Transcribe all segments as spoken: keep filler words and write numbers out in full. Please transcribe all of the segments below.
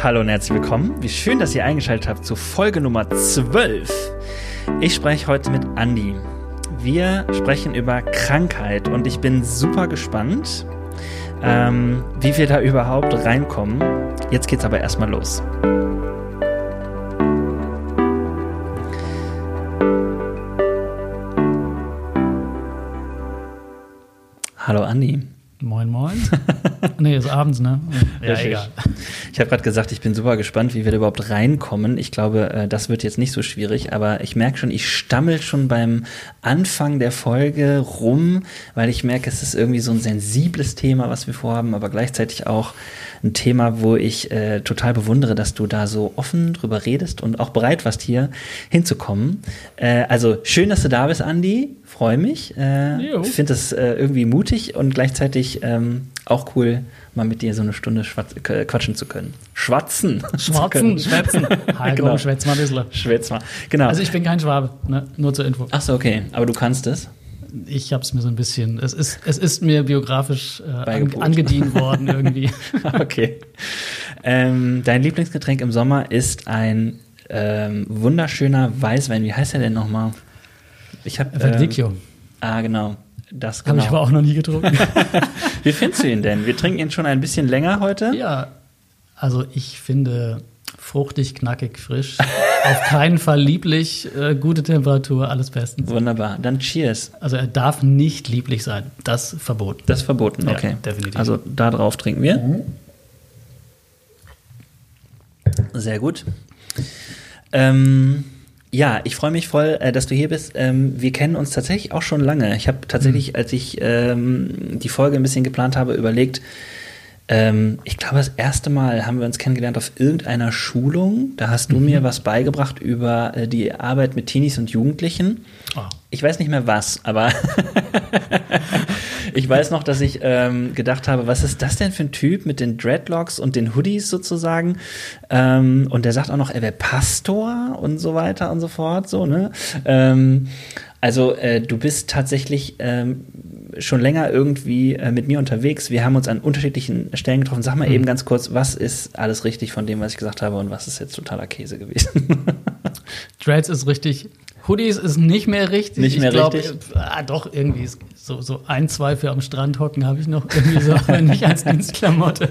Hallo und herzlich willkommen. Wie schön, dass ihr eingeschaltet habt zu Folge Nummer zwölf. Ich spreche heute mit Andi. Wir sprechen über Krankheit und ich bin super gespannt, ähm, wie wir da überhaupt reinkommen. Jetzt geht's aber erstmal los. Hallo Andi. Moin, moin. Nee, ist abends, ne? Ja, richtig. Egal. Ich habe gerade gesagt, ich bin super gespannt, wie wir da überhaupt reinkommen. Ich glaube, das wird jetzt nicht so schwierig, aber ich merke schon, ich stammel schon beim Anfang der Folge rum, weil ich merke, es ist irgendwie so ein sensibles Thema, was wir vorhaben, aber gleichzeitig auch ein Thema, wo ich äh, total bewundere, dass du da so offen drüber redest und auch bereit warst, hier hinzukommen. Äh, also schön, dass du da bist, Andi. Freue mich. Äh, ich finde das äh, irgendwie mutig und gleichzeitig ähm, auch cool, mal mit dir so eine Stunde schwatz- äh, quatschen zu können. Schwatzen. Schwatzen, schwätzen. Heiko, genau. Schwätzmann, Wissler. Schwätzmann, genau. Also ich bin kein Schwabe, ne? Nur zur Info. Ach so, okay. Aber du kannst es? Ich habe es mir so ein bisschen, es ist, es ist mir biografisch äh, an, angedient worden irgendwie. Okay. Ähm, dein Lieblingsgetränk im Sommer ist ein ähm, wunderschöner Weißwein. Wie heißt der denn nochmal? Ich hab, Verdicchio. Ähm, ah, genau. Das genau. Habe ich aber auch noch nie getrunken. Wie findest du ihn denn? Wir trinken ihn schon ein bisschen länger heute. Ja, also ich finde fruchtig, knackig, frisch. Auf keinen Fall lieblich, äh, gute Temperatur, alles bestens. Wunderbar, dann cheers. Also er darf nicht lieblich sein, das verboten. Das verboten, okay. Ja, definitiv. Also da drauf trinken wir. Mhm. Sehr gut. Ähm... Ja, ich freue mich voll, dass du hier bist. Wir kennen uns tatsächlich auch schon lange. Ich habe tatsächlich, als ich ähm, die Folge ein bisschen geplant habe, überlegt, ähm, ich glaube, das erste Mal haben wir uns kennengelernt auf irgendeiner Schulung. Da hast du mhm. mir was beigebracht über die Arbeit mit Teenies und Jugendlichen. Oh. Ich weiß nicht mehr was, aber ich weiß noch, dass ich ähm, gedacht habe, was ist das denn für ein Typ mit den Dreadlocks und den Hoodies sozusagen? Ähm, und der sagt auch noch, er wäre Pastor und so weiter und so fort. So, ne? ähm, also äh, du bist tatsächlich ähm, schon länger irgendwie äh, mit mir unterwegs. Wir haben uns an unterschiedlichen Stellen getroffen. Sag mal mhm. eben ganz kurz, was ist alles richtig von dem, was ich gesagt habe und was ist jetzt totaler Käse gewesen? Dreads ist richtig. Hoodies ist nicht mehr richtig. Nicht mehr ich glaub, richtig? Ah, doch, irgendwie so, so ein, zwei für am Strand hocken habe ich noch irgendwie so, aber nicht als Dienstklamotte.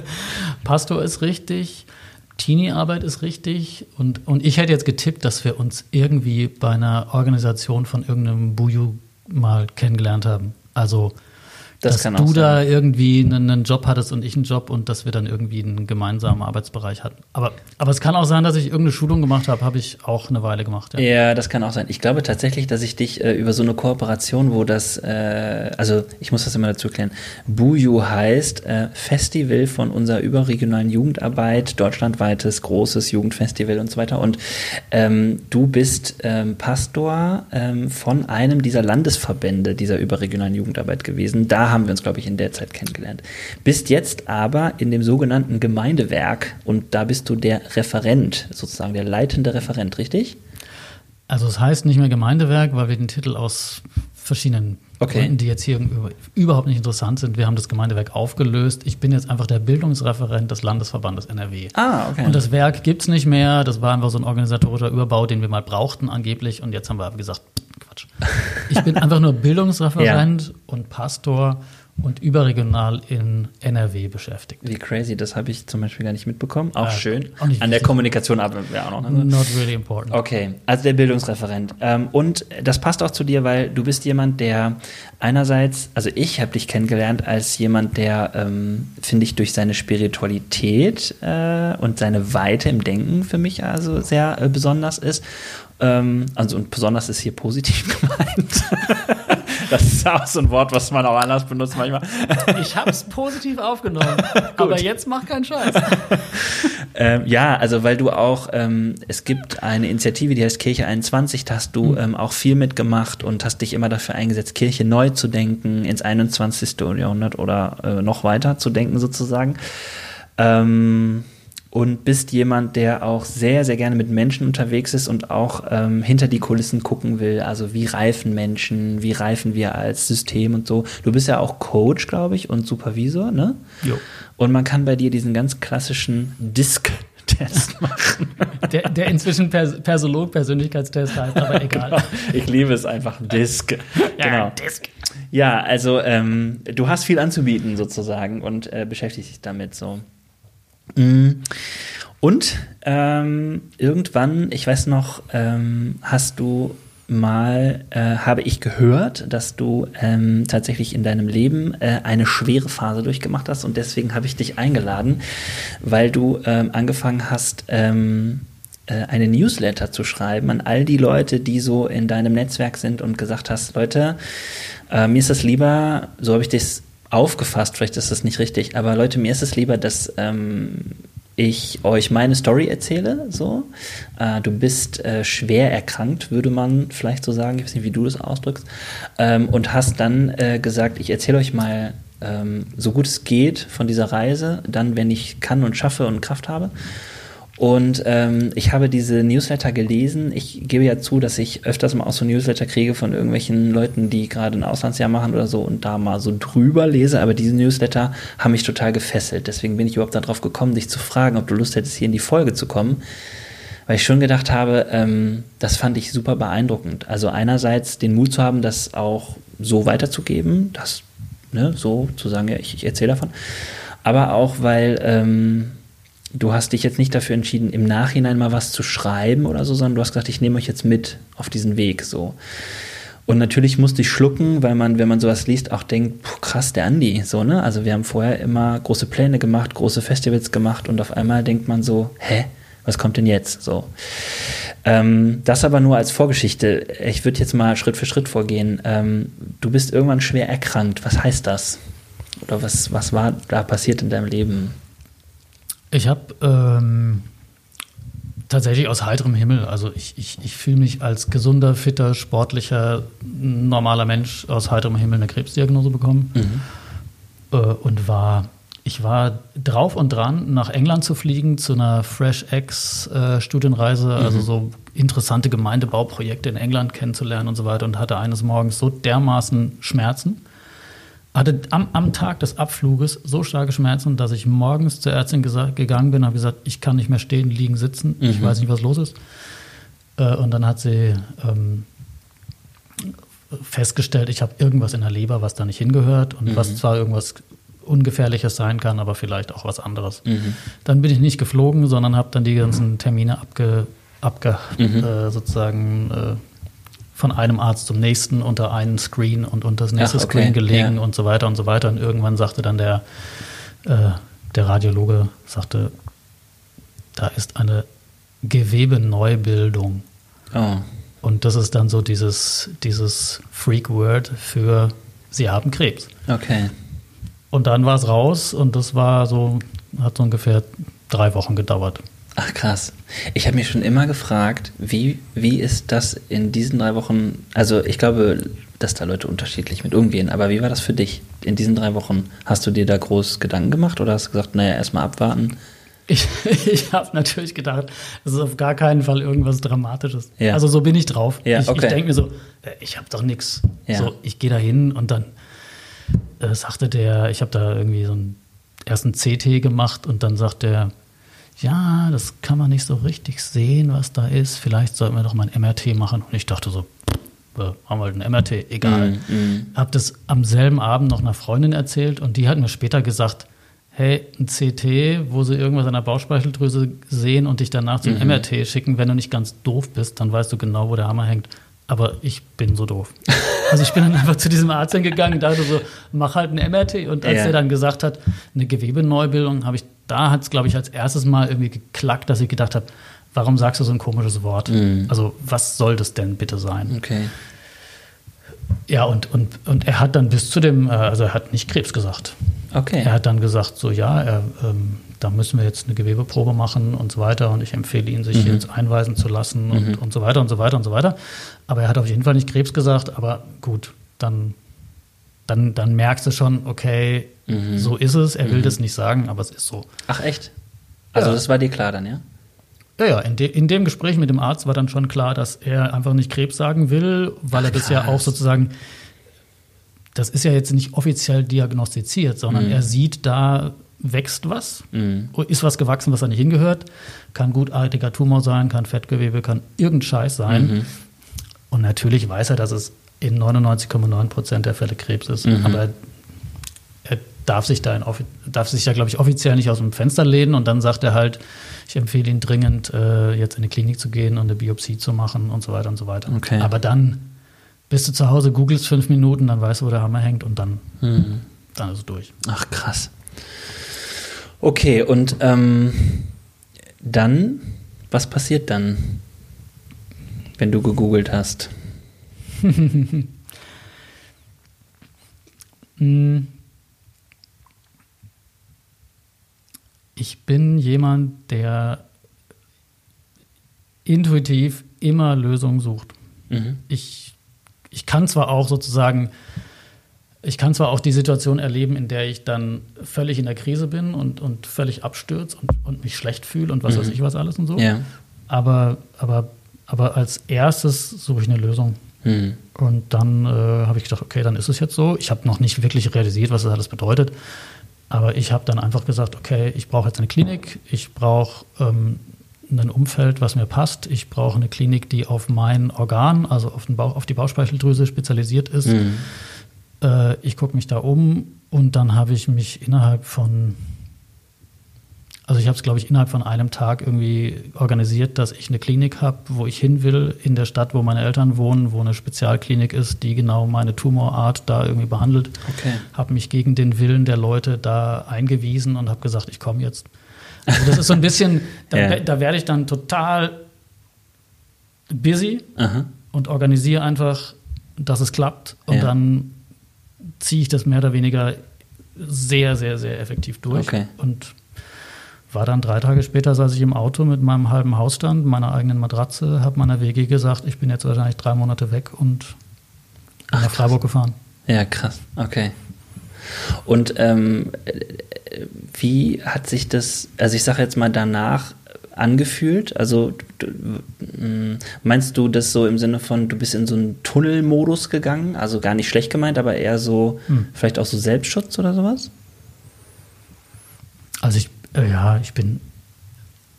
Pastor ist richtig, Teenie-Arbeit ist richtig und, und ich hätte jetzt getippt, dass wir uns irgendwie bei einer Organisation von irgendeinem B U Y U mal kennengelernt haben. Also, das dass kann du auch sein. Da irgendwie einen, einen Job hattest und ich einen Job und dass wir dann irgendwie einen gemeinsamen Arbeitsbereich hatten. Aber, aber es kann auch sein, dass ich irgendeine Schulung gemacht habe, habe ich auch eine Weile gemacht. Ja, ja, das kann auch sein. Ich glaube tatsächlich, dass ich dich äh, über so eine Kooperation, wo das, äh, also ich muss das immer dazu klären, B U Y U heißt äh, Festival von unserer überregionalen Jugendarbeit, deutschlandweites, großes Jugendfestival und so weiter. Und ähm, du bist ähm, Pastor ähm, von einem dieser Landesverbände dieser überregionalen Jugendarbeit gewesen. Da haben wir uns, glaube ich, in der Zeit kennengelernt. Bist jetzt aber in dem sogenannten Gemeindewerk und da bist du der Referent, sozusagen der leitende Referent, richtig? Also es heißt nicht mehr Gemeindewerk, weil wir den Titel aus verschiedenen okay. Gründen, die jetzt hier überhaupt nicht interessant sind, wir haben das Gemeindewerk aufgelöst. Ich bin jetzt einfach der Bildungsreferent des Landesverbandes N R W. Ah, okay. Und das Werk gibt es nicht mehr. Das war einfach so ein organisatorischer Überbau, den wir mal brauchten angeblich und jetzt haben wir gesagt, Quatsch. Ich bin einfach nur Bildungsreferent ja. und Pastor und überregional in N R W beschäftigt. Wie crazy, das habe ich zum Beispiel gar nicht mitbekommen. Auch äh, schön. Auch nicht An der Kommunikation arbeiten wir auch noch. Ne? Not really important. Okay, also der Bildungsreferent. Ähm, und das passt auch zu dir, weil du bist jemand, der einerseits, also ich habe dich kennengelernt als jemand, der, ähm, finde ich, durch seine Spiritualität äh, und seine Weite im Denken für mich also sehr äh, besonders ist. Ähm, also und besonders ist hier positiv gemeint. Das ist auch so ein Wort, was man auch anders benutzt manchmal. Ich habe es positiv aufgenommen, aber jetzt mach keinen Scheiß. ähm, ja, also weil du auch, ähm, es gibt eine Initiative, die heißt Kirche einundzwanzig, da hast du ähm, auch viel mitgemacht und hast dich immer dafür eingesetzt, Kirche neu zu denken, ins einundzwanzigste Jahrhundert oder äh, noch weiter zu denken sozusagen. Ähm, und bist jemand, der auch sehr, sehr gerne mit Menschen unterwegs ist und auch ähm, hinter die Kulissen gucken will. Also wie reifen Menschen, wie reifen wir als System und so. Du bist ja auch Coach, glaube ich, und Supervisor, ne? Jo. Und man kann bei dir diesen ganz klassischen D I S C Persönlichkeitstest machen. Der, der inzwischen Pers- Persolog-Persönlichkeitstest heißt, aber egal. Genau. Ich liebe es einfach. D I S C. Ja, genau. D I S C. Ja, also ähm, du hast viel anzubieten sozusagen und äh, beschäftigst dich damit so. Mhm. Und ähm, irgendwann, ich weiß noch, ähm, hast du mal, äh, habe ich gehört, dass du ähm, tatsächlich in deinem Leben äh, eine schwere Phase durchgemacht hast und deswegen habe ich dich eingeladen, weil du ähm, angefangen hast, ähm, äh, eine Newsletter zu schreiben an all die Leute, die so in deinem Netzwerk sind und gesagt hast, Leute, äh, mir ist das lieber, so habe ich das aufgefasst, vielleicht ist das nicht richtig, aber Leute, mir ist es lieber, dass ähm, ich euch meine Story erzähle, so. Äh, du bist äh, schwer erkrankt, würde man vielleicht so sagen. Ich weiß nicht, wie du das ausdrückst. Ähm, und hast dann äh, gesagt, ich erzähle euch mal, ähm, so gut es geht von dieser Reise, dann, wenn ich kann und schaffe und Kraft habe. Und ähm, ich habe diese Newsletter gelesen. Ich gebe ja zu, dass ich öfters mal auch so Newsletter kriege von irgendwelchen Leuten, die gerade ein Auslandsjahr machen oder so und da mal so drüber lese. Aber diese Newsletter haben mich total gefesselt. Deswegen bin ich überhaupt darauf gekommen, dich zu fragen, ob du Lust hättest, hier in die Folge zu kommen. Weil ich schon gedacht habe, ähm, das fand ich super beeindruckend. Also einerseits den Mut zu haben, das auch so weiterzugeben, das, ne, so zu sagen, ja, ich, ich erzähle davon. Aber auch, weil... Ähm, du hast dich jetzt nicht dafür entschieden, im Nachhinein mal was zu schreiben oder so, sondern du hast gesagt, ich nehme euch jetzt mit auf diesen Weg, so. Und natürlich musste ich schlucken, weil man, wenn man sowas liest, auch denkt, puh, krass, der Andi, so, ne? Also wir haben vorher immer große Pläne gemacht, große Festivals gemacht und auf einmal denkt man so, hä, was kommt denn jetzt, so. Ähm, das aber nur als Vorgeschichte. Ich würde jetzt mal Schritt für Schritt vorgehen. Ähm, du bist irgendwann schwer erkrankt. Was heißt das? Oder was, was war da passiert in deinem Leben? Ich habe ähm, tatsächlich aus heiterem Himmel, also ich, ich, ich fühle mich als gesunder, fitter, sportlicher, normaler Mensch aus heiterem Himmel eine Krebsdiagnose bekommen. Mhm. äh, und war, ich war drauf und dran, nach England zu fliegen, zu einer Fresh-Ex-Studienreise, äh, mhm. also so interessante Gemeindebauprojekte in England kennenzulernen und so weiter und hatte eines Morgens so dermaßen Schmerzen. Hatte am, am Tag des Abfluges so starke Schmerzen, dass ich morgens zur Ärztin gesagt, gegangen bin und habe gesagt, ich kann nicht mehr stehen, liegen, sitzen, mhm. ich weiß nicht, was los ist. Äh, und dann hat sie ähm, festgestellt, ich habe irgendwas in der Leber, was da nicht hingehört und mhm. was zwar irgendwas Ungefährliches sein kann, aber vielleicht auch was anderes. Mhm. Dann bin ich nicht geflogen, sondern habe dann die ganzen Termine abge, abge mhm. äh, sozusagen äh, von einem Arzt zum nächsten unter einen Screen und unter das nächste Ach, okay. Screen gelegen ja. und so weiter und so weiter. Und irgendwann sagte dann der, äh, der Radiologe, sagte, da ist eine Gewebeneubildung. Oh. Und das ist dann so dieses, dieses Freak-Word für, Sie haben Krebs. Okay. Und dann war es raus und das war so, hat so ungefähr drei Wochen gedauert. Ach krass. Ich habe mich schon immer gefragt, wie, wie ist das in diesen drei Wochen, also ich glaube, dass da Leute unterschiedlich mit umgehen, aber wie war das für dich in diesen drei Wochen? Hast du dir da groß Gedanken gemacht oder hast du gesagt, naja, erstmal abwarten? Ich, ich habe natürlich gedacht, das ist auf gar keinen Fall irgendwas Dramatisches. Ja. Also so bin ich drauf. Ja, ich okay. ich denke mir so, ich habe doch nichts. Ja. So, ich gehe da hin und dann äh, sagte der, ich habe da irgendwie so einen ersten C T gemacht und dann sagt der, ja, das kann man nicht so richtig sehen, was da ist. Vielleicht sollten wir doch mal ein M R T machen. Und ich dachte so, wir haben halt ein M R T, egal. Mm, mm. Hab das am selben Abend noch einer Freundin erzählt und die hat mir später gesagt, hey, ein C T, wo sie irgendwas an der Bauchspeicheldrüse sehen und dich danach zum mm-hmm. M R T schicken, wenn du nicht ganz doof bist, dann weißt du genau, wo der Hammer hängt. Aber ich bin so doof. Also ich bin dann einfach zu diesem Arzt hingegangen und dachte so, mach halt ein M R T. Und als ja. er dann gesagt hat, eine Gewebeneubildung, habe ich, da hat es, glaube ich, als erstes Mal irgendwie geklackt, dass ich gedacht habe, warum sagst du so ein komisches Wort? Mhm. Also was soll das denn bitte sein? Okay. Ja, und, und, und er hat dann bis zu dem, also er hat nicht Krebs gesagt. Okay. Er hat dann gesagt, so ja, er, ähm, da müssen wir jetzt eine Gewebeprobe machen und so weiter und ich empfehle ihn, sich mhm. jetzt einweisen zu lassen und, mhm. und so weiter und so weiter und so weiter. Aber er hat auf jeden Fall nicht Krebs gesagt, aber gut, dann, dann, dann merkst du schon, okay, mhm. so ist es, er mhm. will das nicht sagen, aber es ist so. Ach echt? Also ja. das war dir klar dann, ja? Ja, ja, in, de, in dem Gespräch mit dem Arzt war dann schon klar, dass er einfach nicht Krebs sagen will, weil Ach, er das krass. ja auch sozusagen, das ist ja jetzt nicht offiziell diagnostiziert, sondern mhm. er sieht da wächst was, mhm. ist was gewachsen, was da nicht hingehört. Kann gutartiger Tumor sein, kann Fettgewebe, kann irgendein Scheiß sein. Mhm. Und natürlich weiß er, dass es in neunundneunzig Komma neun Prozent der Fälle Krebs ist. Mhm. Aber er darf sich da, in, darf sich da, glaube ich, offiziell nicht aus dem Fenster lehnen. Und dann sagt er halt, ich empfehle Ihnen dringend, äh, jetzt in die Klinik zu gehen und eine Biopsie zu machen und so weiter und so weiter. Okay. Aber dann bist du zu Hause, googelst fünf Minuten, dann weißt du, wo der Hammer hängt und dann, mhm. dann ist es durch. Ach, krass. Okay, und ähm, dann, was passiert dann, wenn du gegoogelt hast? Ich bin jemand, der intuitiv immer Lösungen sucht. Mhm. Ich, ich kann zwar auch sozusagen, ich kann zwar auch die Situation erleben, in der ich dann völlig in der Krise bin und, und völlig abstürze und, und mich schlecht fühle und was mhm. weiß ich was alles und so, ja. aber, aber, aber als erstes suche ich eine Lösung. Mhm. Und dann äh, habe ich gedacht, okay, dann ist es jetzt so. Ich habe noch nicht wirklich realisiert, was das alles bedeutet. Aber ich habe dann einfach gesagt, okay, ich brauche jetzt eine Klinik. Ich brauche ähm, ein Umfeld, was mir passt. Ich brauche eine Klinik, die auf mein Organ, also auf, den Bauch, auf die Bauchspeicheldrüse spezialisiert ist. Mhm. Äh, ich gucke mich da um und dann habe ich mich innerhalb von, also ich habe es, glaube ich, innerhalb von einem Tag irgendwie organisiert, dass ich eine Klinik habe, wo ich hin will, in der Stadt, wo meine Eltern wohnen, wo eine Spezialklinik ist, die genau meine Tumorart da irgendwie behandelt. Okay. Habe mich gegen den Willen der Leute da eingewiesen und habe gesagt, ich komme jetzt. Also das ist so ein bisschen, da, yeah. da werde ich dann total busy uh-huh. und organisiere einfach, dass es klappt. Und yeah. dann ziehe ich das mehr oder weniger sehr, sehr, sehr effektiv durch. Okay. Und war dann drei Tage später, saß ich im Auto mit meinem halben Hausstand, meiner eigenen Matratze, habe meiner W G gesagt, ich bin jetzt wahrscheinlich drei Monate weg und Ach, nach Freiburg krass. gefahren. Ja, krass. Okay. Und ähm, wie hat sich das, also ich sage jetzt mal danach, angefühlt? Also du, meinst du das so im Sinne von, du bist in so einen Tunnelmodus gegangen? Also gar nicht schlecht gemeint, aber eher so, hm. vielleicht auch so Selbstschutz oder sowas? Also ich Ja, ich bin.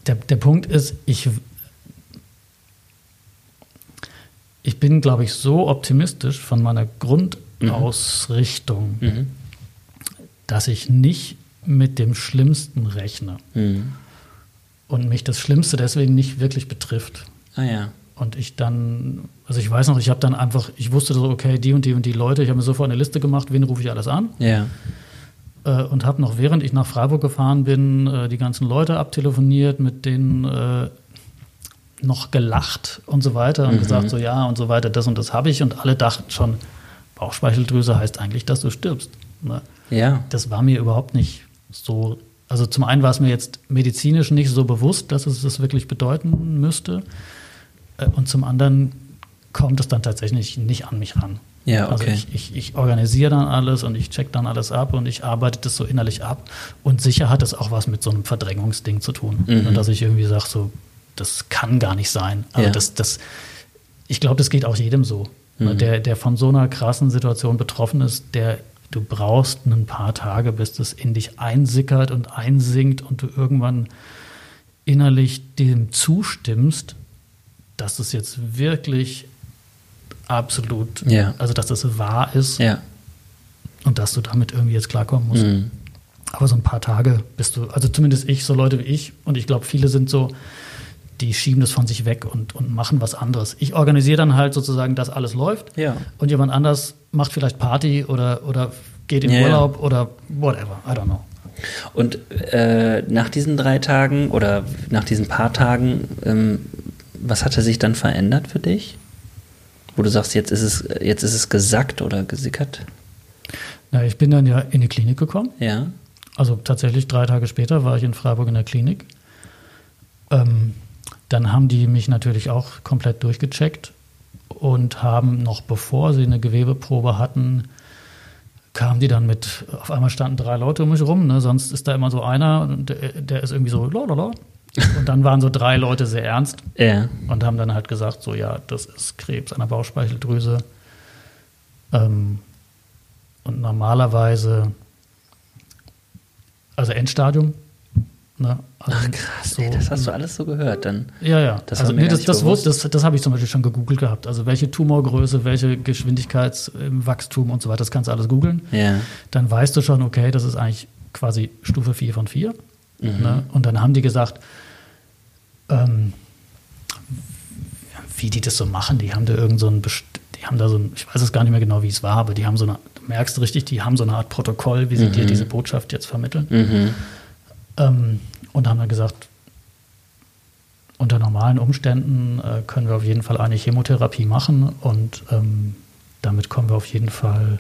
Der, der Punkt ist, ich, ich bin, glaube ich, so optimistisch von meiner Grundausrichtung, mhm. dass ich nicht mit dem Schlimmsten rechne mhm. und mich das Schlimmste deswegen nicht wirklich betrifft. Ah ja. Und ich dann, also ich weiß noch, ich habe dann einfach, ich wusste so, okay, die und die und die Leute, ich habe mir sofort eine Liste gemacht, wen rufe ich alles an? Ja. Und habe noch, während ich nach Freiburg gefahren bin, die ganzen Leute abtelefoniert, mit denen äh, noch gelacht und so weiter und mhm. gesagt, so ja und so weiter, das und das habe ich. Und alle dachten schon, Bauchspeicheldrüse heißt eigentlich, dass du stirbst. Ne? Ja. Das war mir überhaupt nicht so, also zum einen war es mir jetzt medizinisch nicht so bewusst, dass es das wirklich bedeuten müsste. Und zum anderen kommt es dann tatsächlich nicht an mich ran. Ja, okay. Also ich, ich, ich organisiere dann alles und ich check dann alles ab und ich arbeite das so innerlich ab. Und sicher hat das auch was mit so einem Verdrängungsding zu tun. Mhm. Und dass ich irgendwie sage, so, das kann gar nicht sein. Also ja. das, das, ich glaube, das geht auch jedem so. Mhm. Der, der von so einer krassen Situation betroffen ist, der, du brauchst ein paar Tage, bis das in dich einsickert und einsinkt und du irgendwann innerlich dem zustimmst, dass es jetzt wirklich absolut. Ja. Also, dass das wahr ist ja. und dass du damit irgendwie jetzt klarkommen musst. Mhm. Aber so ein paar Tage bist du, also zumindest ich, so Leute wie ich, und ich glaube, viele sind so, die schieben das von sich weg und, und machen was anderes. Ich organisiere dann halt sozusagen, dass alles läuft ja. und jemand anders macht vielleicht Party oder, oder geht in ja, Urlaub ja. oder whatever, I don't know. Und äh, nach diesen drei Tagen oder nach diesen paar Tagen, ähm, was hatte sich dann verändert für dich? Wo du sagst, jetzt ist es, jetzt ist es gesackt oder gesickert? Na, ich bin dann ja in die Klinik gekommen. Ja. Also tatsächlich drei Tage später war ich in Freiburg in der Klinik. Ähm, dann haben die mich natürlich auch komplett durchgecheckt und haben noch bevor sie eine Gewebeprobe hatten, kamen die dann mit, auf einmal standen drei Leute um mich rum, ne? Sonst ist da immer so einer, der, der ist irgendwie so lalala. Und dann waren so drei Leute sehr ernst yeah. und haben dann halt gesagt, so ja, das ist Krebs an der Bauchspeicheldrüse. Ähm, und normalerweise also Endstadium. Ne? Also ach krass, so, ey, das hast du alles so gehört dann. Ja, ja. Das, also, nee, das, das, das, das habe ich zum Beispiel schon gegoogelt gehabt. Also welche Tumorgröße, welche Geschwindigkeit im Wachstum und so weiter, das kannst du alles googeln. Ja. Dann weißt du schon, okay, das ist eigentlich quasi Stufe vier von vier. Mhm. Ne? Und dann haben die gesagt, ähm, wie die das so machen, die haben da irgend so ein Best- die haben da so ein, ich weiß es gar nicht mehr genau, wie es war, aber die haben so eine, du merkst richtig, die haben so eine Art Protokoll, wie sie mhm. dir diese Botschaft jetzt vermitteln. Mhm. Und haben dann gesagt, unter normalen Umständen äh, können wir auf jeden Fall eine Chemotherapie machen und ähm, damit kommen wir auf jeden Fall,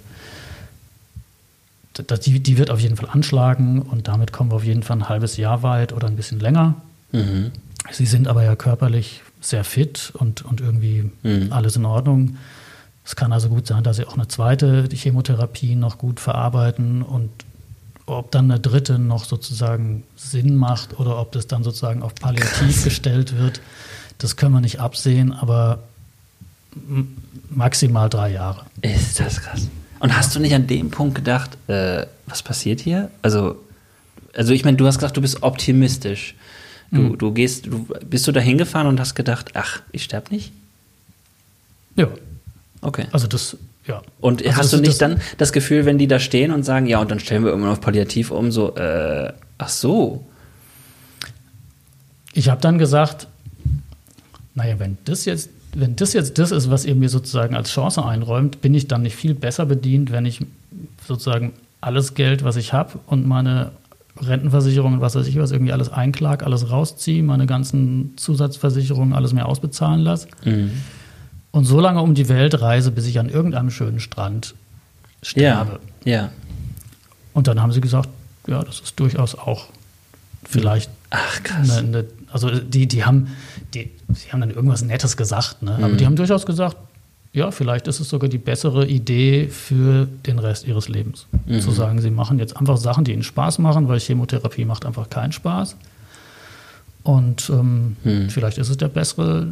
da, die, die wird auf jeden Fall anschlagen und damit kommen wir auf jeden Fall ein halbes Jahr weit oder ein bisschen länger. Mhm. Sie sind aber ja körperlich sehr fit und, und irgendwie mhm. alles in Ordnung. Es kann also gut sein, dass sie auch eine zweite Chemotherapie noch gut verarbeiten und ob dann eine dritte noch sozusagen Sinn macht oder ob das dann sozusagen auf palliativ krass. Gestellt wird, das können wir nicht absehen, aber m- maximal drei Jahre. Ist das krass. Und hast du nicht an dem Punkt gedacht, äh, was passiert hier? Also, also ich meine, du hast gesagt, du bist optimistisch. Du, mhm. du gehst, du, bist du da hingefahren und hast gedacht, ach, ich sterbe nicht? Ja. Okay. Also das... Ja. Und also hast du nicht das dann das Gefühl, wenn die da stehen und sagen, ja, und dann stellen wir irgendwann auf Palliativ um, so, äh, ach so. Ich habe dann gesagt, naja, wenn das jetzt, wenn das jetzt das ist, was ihr mir sozusagen als Chance einräumt, bin ich dann nicht viel besser bedient, wenn ich sozusagen alles Geld, was ich habe und meine Rentenversicherung und was weiß ich was, irgendwie alles einklag, alles rausziehe, meine ganzen Zusatzversicherungen, alles mehr ausbezahlen lasse. Mhm. Und so lange um die Welt reise, bis ich an irgendeinem schönen Strand sterbe. Ja. Yeah, yeah. Und dann haben sie gesagt, ja, das ist durchaus auch vielleicht. Ach, krass. Eine, eine, also die, die haben, die, die haben dann irgendwas Nettes gesagt, ne? Mhm. Aber die haben durchaus gesagt, ja, vielleicht ist es sogar die bessere Idee für den Rest ihres Lebens. Mhm. Zu sagen, sie machen jetzt einfach Sachen, die ihnen Spaß machen, weil Chemotherapie macht einfach keinen Spaß. Und ähm, mhm. vielleicht ist es der bessere.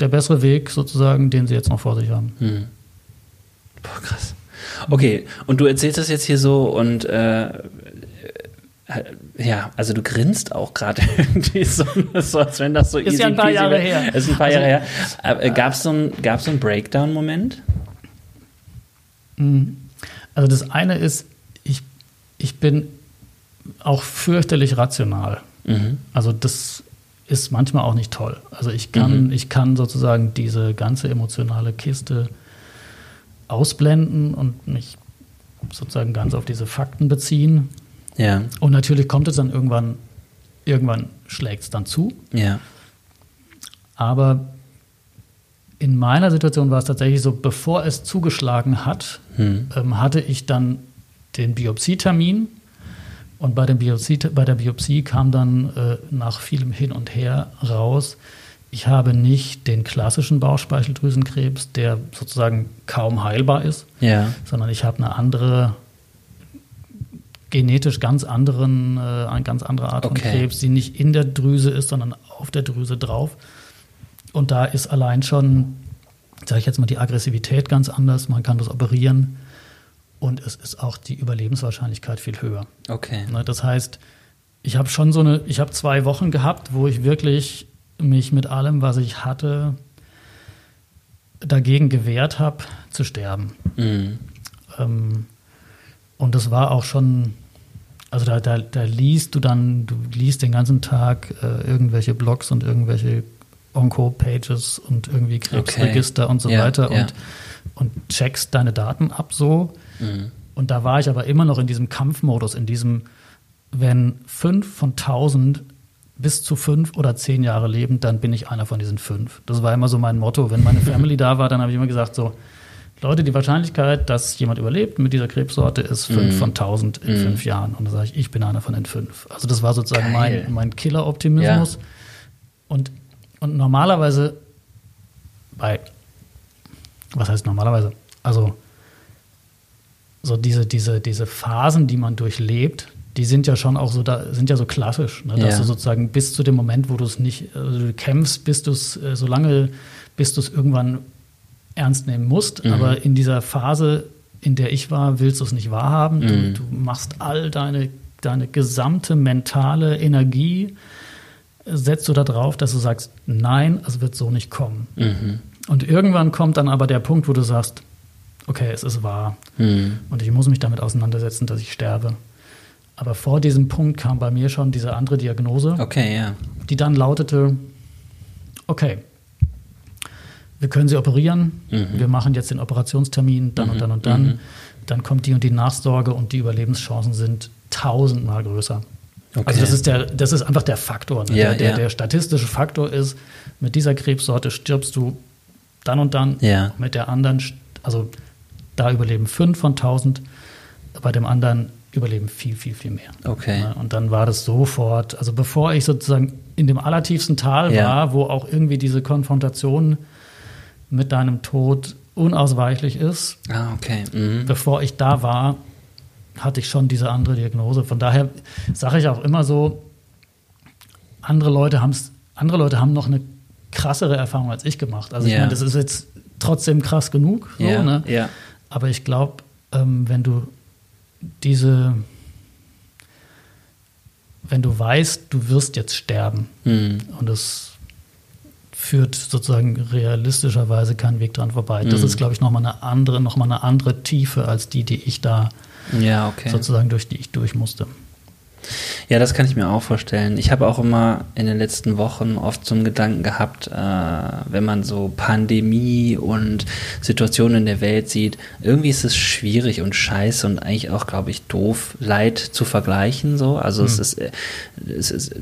Der bessere Weg sozusagen, den sie jetzt noch vor sich haben. Hm. Boah, krass. Okay, und du erzählst das jetzt hier so und äh, äh, ja, also du grinst auch gerade irgendwie so, so, als wenn das so ist easy ist. Ist ja ein paar Jahre her. Ist ein paar also, Jahre her. Äh, Gab es so einen so Breakdown-Moment? Also das eine ist, ich, ich bin auch fürchterlich rational. Mhm. Also das ist manchmal auch nicht toll. Also ich kann, mhm. ich kann sozusagen diese ganze emotionale Kiste ausblenden und mich sozusagen ganz auf diese Fakten beziehen. Ja. Und natürlich kommt es dann irgendwann, irgendwann schlägt es dann zu. Ja. Aber in meiner Situation war es tatsächlich so, bevor es zugeschlagen hat, mhm. ähm, hatte ich dann den Biopsietermin. Und bei, dem Biopsie, bei der Biopsie kam dann äh, nach vielem Hin und Her raus, ich habe nicht den klassischen Bauchspeicheldrüsenkrebs, der sozusagen kaum heilbar ist, ja. sondern ich habe eine andere, genetisch ganz anderen, äh, eine ganz andere Art okay. von Krebs, die nicht in der Drüse ist, sondern auf der Drüse drauf. Und da ist allein schon, sage ich jetzt mal, die Aggressivität ganz anders, man kann das operieren. Und es ist auch die Überlebenswahrscheinlichkeit viel höher. Okay. Das heißt, ich habe schon so eine, ich habe zwei Wochen gehabt, wo ich wirklich mich mit allem, was ich hatte, dagegen gewehrt habe, zu sterben. Mhm. Ähm, und das war auch schon, also da, da, da liest du dann, du liest den ganzen Tag äh, irgendwelche Blogs und irgendwelche Onco-Pages und irgendwie Krebsregister okay. und so ja, weiter ja. Und, und checkst deine Daten ab so. Und da war ich aber immer noch in diesem Kampfmodus, in diesem, wenn fünf von tausend bis zu fünf oder zehn Jahre leben, dann bin ich einer von diesen fünf. Das war immer so mein Motto. Wenn meine Family da war, dann habe ich immer gesagt so, Leute, die Wahrscheinlichkeit, dass jemand überlebt mit dieser Krebssorte ist fünf mm. von tausend in mm. fünf Jahren. Und dann sage ich, ich bin einer von den fünf. Also das war sozusagen Geil. mein, mein Killer-Optimismus. Ja. Und, und normalerweise bei, was heißt normalerweise? Also so diese, diese, diese Phasen, die man durchlebt, die sind ja schon auch so da, sind ja so klassisch, ne? Dass ja. du sozusagen bis zu dem Moment, wo du es nicht, also du kämpfst, bis du es, so lange, bis du es irgendwann ernst nehmen musst. Mhm. Aber in dieser Phase, in der ich war, willst du es nicht wahrhaben. Mhm. Du, du machst all deine deine gesamte mentale Energie setzt du da drauf, dass du sagst, nein, es wird so nicht kommen. Mhm. Und irgendwann kommt dann aber der Punkt, wo du sagst, okay, es ist wahr. Mhm. Und ich muss mich damit auseinandersetzen, dass ich sterbe. Aber vor diesem Punkt kam bei mir schon diese andere Diagnose, okay, ja. die dann lautete, okay, wir können Sie operieren, mhm. wir machen jetzt den Operationstermin, dann mhm. und dann und dann. Mhm. Dann kommt die und die Nachsorge und die Überlebenschancen sind tausendmal größer. Okay. Also das ist, der, das ist einfach der Faktor. Ne? Ja, der, der, ja. der statistische Faktor ist, mit dieser Krebssorte stirbst du dann und dann, ja. mit der anderen, also da überleben fünf von tausend, bei dem anderen überleben viel, viel, viel mehr. Okay. Und dann war das sofort, also bevor ich sozusagen in dem allertiefsten Tal ja. war, wo auch irgendwie diese Konfrontation mit deinem Tod unausweichlich ist, ah, okay. mhm. bevor ich da war, hatte ich schon diese andere Diagnose. Von daher sage ich auch immer so, andere Leute haben's, andere Leute haben noch eine krassere Erfahrung als ich gemacht. Also ich yeah. meine, das ist jetzt trotzdem krass genug. So, yeah. ne? yeah. Aber ich glaube, ähm, wenn du diese, wenn du weißt, du wirst jetzt sterben mm. und es führt sozusagen realistischerweise keinen Weg dran vorbei. Mm. Das ist, glaube ich, nochmal eine andere, noch mal eine andere Tiefe als die, die ich da ja, okay. sozusagen durch die ich durch musste. Ja, das kann ich mir auch vorstellen. Ich habe auch immer in den letzten Wochen oft so einen Gedanken gehabt, äh, wenn man so Pandemie und Situationen in der Welt sieht, irgendwie ist es schwierig und scheiße und eigentlich auch, glaube ich, doof, Leid zu vergleichen. So. Also mhm. es ist, es ist,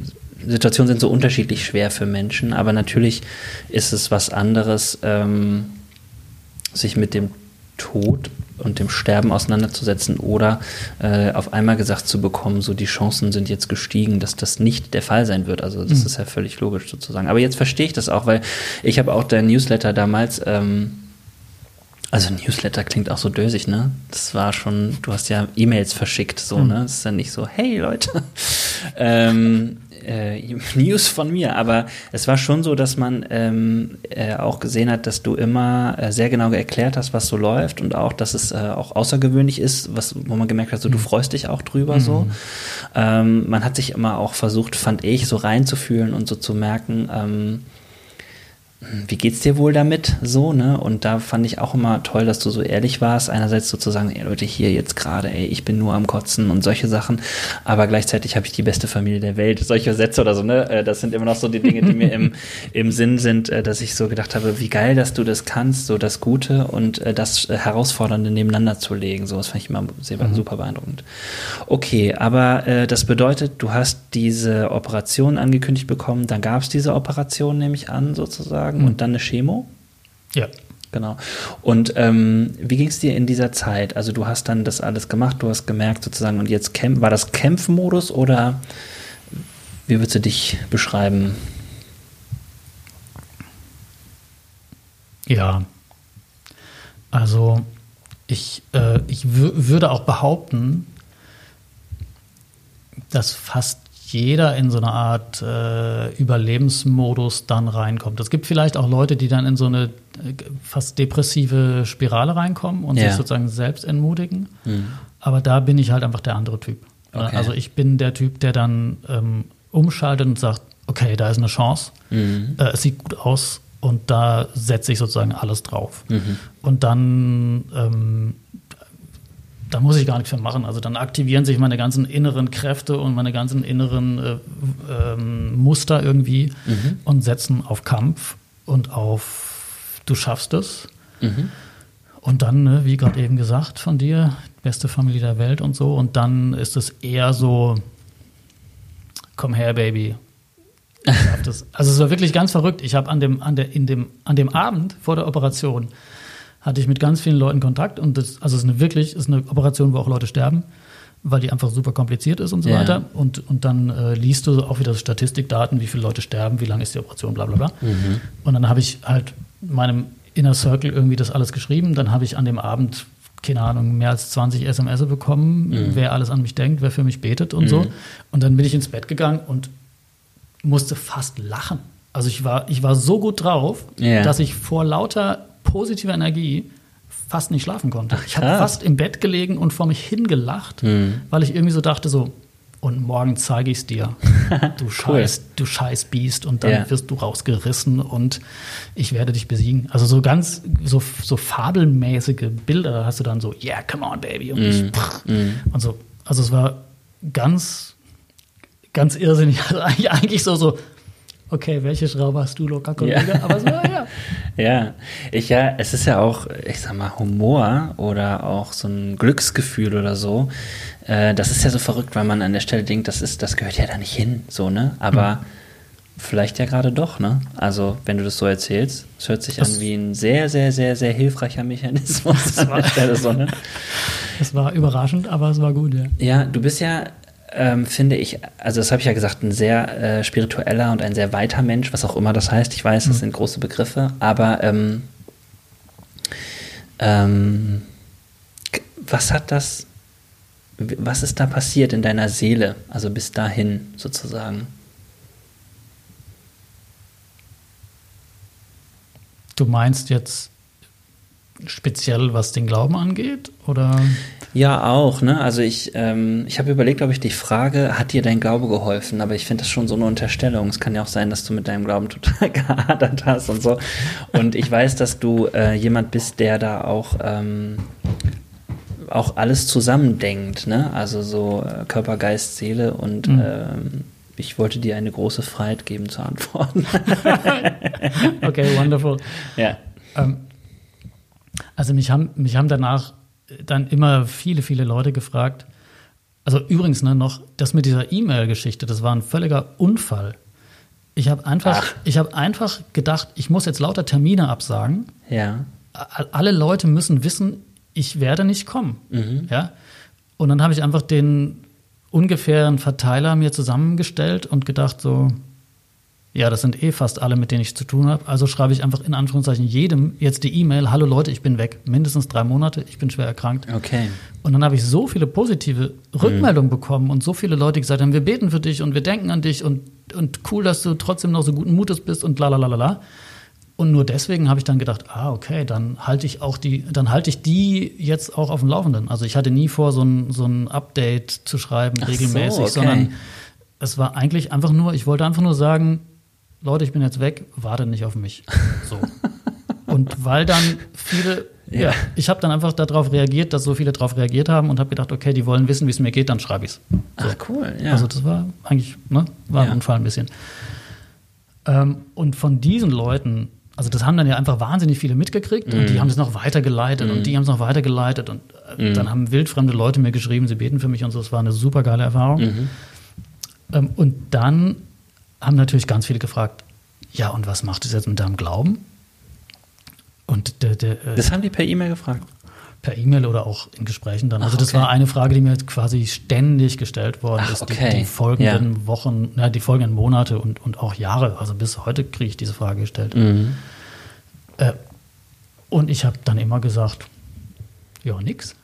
Situationen sind so unterschiedlich schwer für Menschen, aber natürlich ist es was anderes, ähm, sich mit dem Tod und dem Sterben auseinanderzusetzen oder äh, auf einmal gesagt zu bekommen, so die Chancen sind jetzt gestiegen, dass das nicht der Fall sein wird. Also das mhm. ist ja völlig logisch sozusagen. Aber jetzt verstehe ich das auch, weil ich habe auch dein Newsletter damals, ähm, also Newsletter klingt auch so dösig, ne? Das war schon, du hast ja E-Mails verschickt, so, mhm. ne? Das ist dann nicht so, hey Leute, ähm, äh, News von mir. Aber es war schon so, dass man ähm, äh, auch gesehen hat, dass du immer äh, sehr genau erklärt hast, was so läuft und auch, dass es äh, auch außergewöhnlich ist, was, wo man gemerkt hat, so, mhm. du freust dich auch drüber. Mhm. So. Ähm, man hat sich immer auch versucht, fand ich, so reinzufühlen und so zu merken, ähm, wie geht's dir wohl damit, so, ne? Und da fand ich auch immer toll, dass du so ehrlich warst. Einerseits sozusagen, ey Leute, hier jetzt gerade, ey, ich bin nur am Kotzen und solche Sachen, aber gleichzeitig habe ich die beste Familie der Welt. Solche Sätze oder so, ne? Das sind immer noch so die Dinge, die mir im, im Sinn sind, dass ich so gedacht habe, wie geil, dass du das kannst, so das Gute und das Herausfordernde nebeneinander zu legen. So, das fand ich immer sehr, mhm. super beeindruckend. Okay, aber äh, das bedeutet, du hast diese Operation angekündigt bekommen, dann gab es diese Operation, nehme ich an, sozusagen. Und dann eine Chemo? Ja. Genau. Und ähm, wie ging es dir in dieser Zeit? Also du hast dann das alles gemacht, du hast gemerkt sozusagen, und jetzt kämp- war das Kämpfmodus oder wie würdest du dich beschreiben? Ja. Also ich, äh, ich w- würde auch behaupten, dass fast jeder in so eine Art äh, Überlebensmodus dann reinkommt. Es gibt vielleicht auch Leute, die dann in so eine äh, fast depressive Spirale reinkommen und yeah. sich sozusagen selbst entmutigen. Mhm. Aber da bin ich halt einfach der andere Typ. Okay. Also ich bin der Typ, der dann ähm, umschaltet und sagt, okay, da ist eine Chance, mhm. äh, es sieht gut aus und da setze ich sozusagen alles drauf. Mhm. Und dann ähm, da muss ich gar nichts mehr machen. Also dann aktivieren sich meine ganzen inneren Kräfte und meine ganzen inneren äh, ähm, Muster irgendwie mhm. und setzen auf Kampf und auf du schaffst es. Mhm. Und dann, ne, wie gerade eben gesagt von dir, beste Familie der Welt und so. Und dann ist es eher so, komm her, Baby. Ich hab das. Also es war wirklich ganz verrückt. Ich habe an dem, an der, in dem, an dem Abend vor der Operation hatte ich mit ganz vielen Leuten Kontakt und das, also es ist eine wirklich, ist eine Operation, wo auch Leute sterben, weil die einfach super kompliziert ist und so yeah. weiter. Und, und dann äh, liest du auch wieder Statistikdaten, wie viele Leute sterben, wie lange ist die Operation, bla bla bla. Mhm. Und dann habe ich halt meinem Inner Circle irgendwie das alles geschrieben. Dann habe ich an dem Abend, keine Ahnung, mehr als zwanzig S M S bekommen, mhm. wer alles an mich denkt, wer für mich betet und mhm. so. Und dann bin ich ins Bett gegangen und musste fast lachen. Also ich war, ich war so gut drauf, yeah. dass ich vor lauter positiver Energie fast nicht schlafen konnte. Ach, ich habe fast im Bett gelegen und vor mich hingelacht, mhm. weil ich irgendwie so dachte, so, und morgen zeige ich es dir. Du scheiß, cool. du scheiß Biest, und dann yeah. wirst du rausgerissen und ich werde dich besiegen. Also so ganz, so, so fabelmäßige Bilder hast du dann so, yeah, come on, baby. Und, mm. ich, mm. und so. Also es war ganz, ganz irrsinnig. Also eigentlich so, so, okay, welche Schraube hast du, locker Kollege? Ja. Aber so, ja. ja, ich, ja, es ist ja auch, ich sag mal, Humor oder auch so ein Glücksgefühl oder so. Äh, das ist ja so verrückt, weil man an der Stelle denkt, das ist, das gehört ja da nicht hin, so, ne? Aber mhm. vielleicht ja gerade doch, ne? Also, wenn du das so erzählst, es hört sich das an wie ein sehr, sehr, sehr, sehr hilfreicher Mechanismus das an war, der Stelle, so, ne? Das war überraschend, aber es war gut, ja. Ja, du bist ja. Ähm, finde ich, also das habe ich ja gesagt, ein sehr äh, spiritueller und ein sehr weiter Mensch, was auch immer das heißt. Ich weiß, das mhm. sind große Begriffe, aber ähm, ähm, was hat das, was ist da passiert in deiner Seele, also bis dahin sozusagen? Du meinst jetzt speziell, was den Glauben angeht, oder? Ja, auch, ne? Also ich, ähm, ich habe überlegt, ob ich dich frage, hat dir dein Glaube geholfen? Aber ich finde das schon so eine Unterstellung. Es kann ja auch sein, dass du mit deinem Glauben total gehadert hast und so. Und ich weiß, dass du äh, jemand bist, der da auch, ähm, auch alles zusammendenkt, ne? Also so äh, Körper, Geist, Seele und mhm. ähm, ich wollte dir eine große Freiheit geben zu antworten. Okay, wonderful. Ja. Ähm, Also mich haben, mich haben danach dann immer viele, viele Leute gefragt. Also übrigens ne, noch, das mit dieser E-Mail-Geschichte, das war ein völliger Unfall. Ich habe einfach, ich habe einfach gedacht, ich muss jetzt lauter Termine absagen. Ja. Alle Leute müssen wissen, ich werde nicht kommen. Mhm. Ja? Und dann habe ich einfach den ungefähren Verteiler mir zusammengestellt und gedacht so, ja, das sind eh fast alle, mit denen ich zu tun habe. Also schreibe ich einfach in Anführungszeichen jedem jetzt die E-Mail, hallo Leute, ich bin weg. Mindestens drei Monate, ich bin schwer erkrankt. Okay. Und dann habe ich so viele positive Rückmeldungen mhm. bekommen und so viele Leute gesagt haben, wir beten für dich und wir denken an dich und, und cool, dass du trotzdem noch so guten Mutes bist und la la la la la. Und nur deswegen habe ich dann gedacht, ah, okay, dann halte ich auch die, dann halte ich die jetzt auch auf dem Laufenden. Also ich hatte nie vor, so ein, so ein Update zu schreiben, Ach regelmäßig, so, okay. sondern es war eigentlich einfach nur, ich wollte einfach nur sagen, Leute, ich bin jetzt weg, wartet nicht auf mich. So. Und weil dann viele, ja, ja ich habe dann einfach darauf reagiert, dass so viele darauf reagiert haben und habe gedacht, okay, die wollen wissen, wie es mir geht, dann schreibe ich es. So. Ach cool, ja. Also das war eigentlich, ne, war ja. ein Unfall ein bisschen. Ähm, und von diesen Leuten, also das haben dann ja einfach wahnsinnig viele mitgekriegt mm. und die haben das noch weitergeleitet mm. und die haben es noch weitergeleitet und äh, mm. dann haben wildfremde Leute mir geschrieben, sie beten für mich und so, es war eine super geile Erfahrung. Mhm. Ähm, und dann haben natürlich ganz viele gefragt, ja, und was macht es jetzt mit deinem Glauben? Und de, de, äh, das haben die per E-Mail gefragt? Per E-Mail oder auch in Gesprächen dann. Ach, also das okay. war eine Frage, die mir quasi ständig gestellt worden Ach, ist. Okay. Die, die folgenden ja. Wochen, na, die folgenden Monate und, und auch Jahre. Also bis heute kriege ich diese Frage gestellt. Mhm. Äh, und ich habe dann immer gesagt, ja, nix.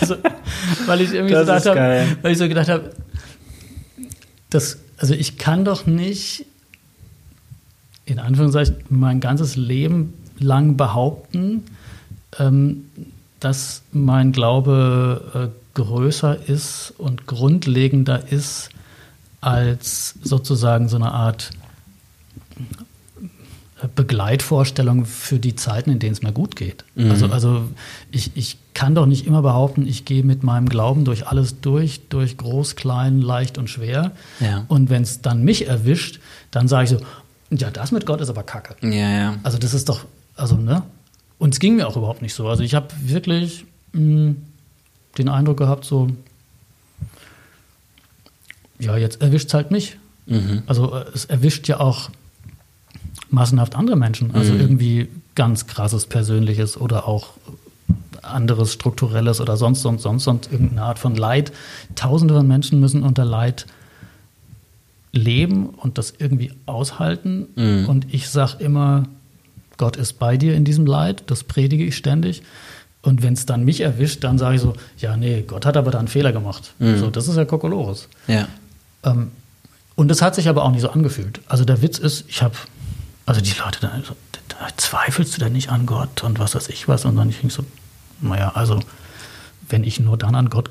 Also, weil ich irgendwie so gedacht habe, weil ich so gedacht habe, das, also ich kann doch nicht in Anführungszeichen mein ganzes Leben lang behaupten, ähm, dass mein Glaube äh, größer ist und grundlegender ist als sozusagen so eine Art Begleitvorstellung für die Zeiten, in denen es mir gut geht. Mhm. Also, also ich, ich kann doch nicht immer behaupten, ich gehe mit meinem Glauben durch alles durch, durch groß, klein, leicht und schwer. Ja. Und wenn es dann mich erwischt, dann sage ich so, ja, das mit Gott ist aber Kacke. Ja, ja. Also das ist doch, also ne? Und es ging mir auch überhaupt nicht so. Also ich habe wirklich mh, den Eindruck gehabt, so, ja, jetzt erwischt es halt mich. Mhm. Also es erwischt ja auch massenhaft andere Menschen, also mhm. irgendwie ganz krasses Persönliches oder auch anderes Strukturelles oder sonst, sonst, sonst, sonst, irgendeine Art von Leid. Tausende von Menschen müssen unter Leid leben und das irgendwie aushalten. Mhm. Und ich sage immer, Gott ist bei dir in diesem Leid, das predige ich ständig. Und wenn es dann mich erwischt, dann sage ich so, ja, nee, Gott hat aber da einen Fehler gemacht. Mhm. So, das ist ja Kokolores. Ja. Ähm, und das hat sich aber auch nicht so angefühlt. Also der Witz ist, ich habe Also die Leute, dann so, da zweifelst du denn nicht an Gott und was weiß ich was? Und dann ich so, naja, also wenn ich nur dann an Gott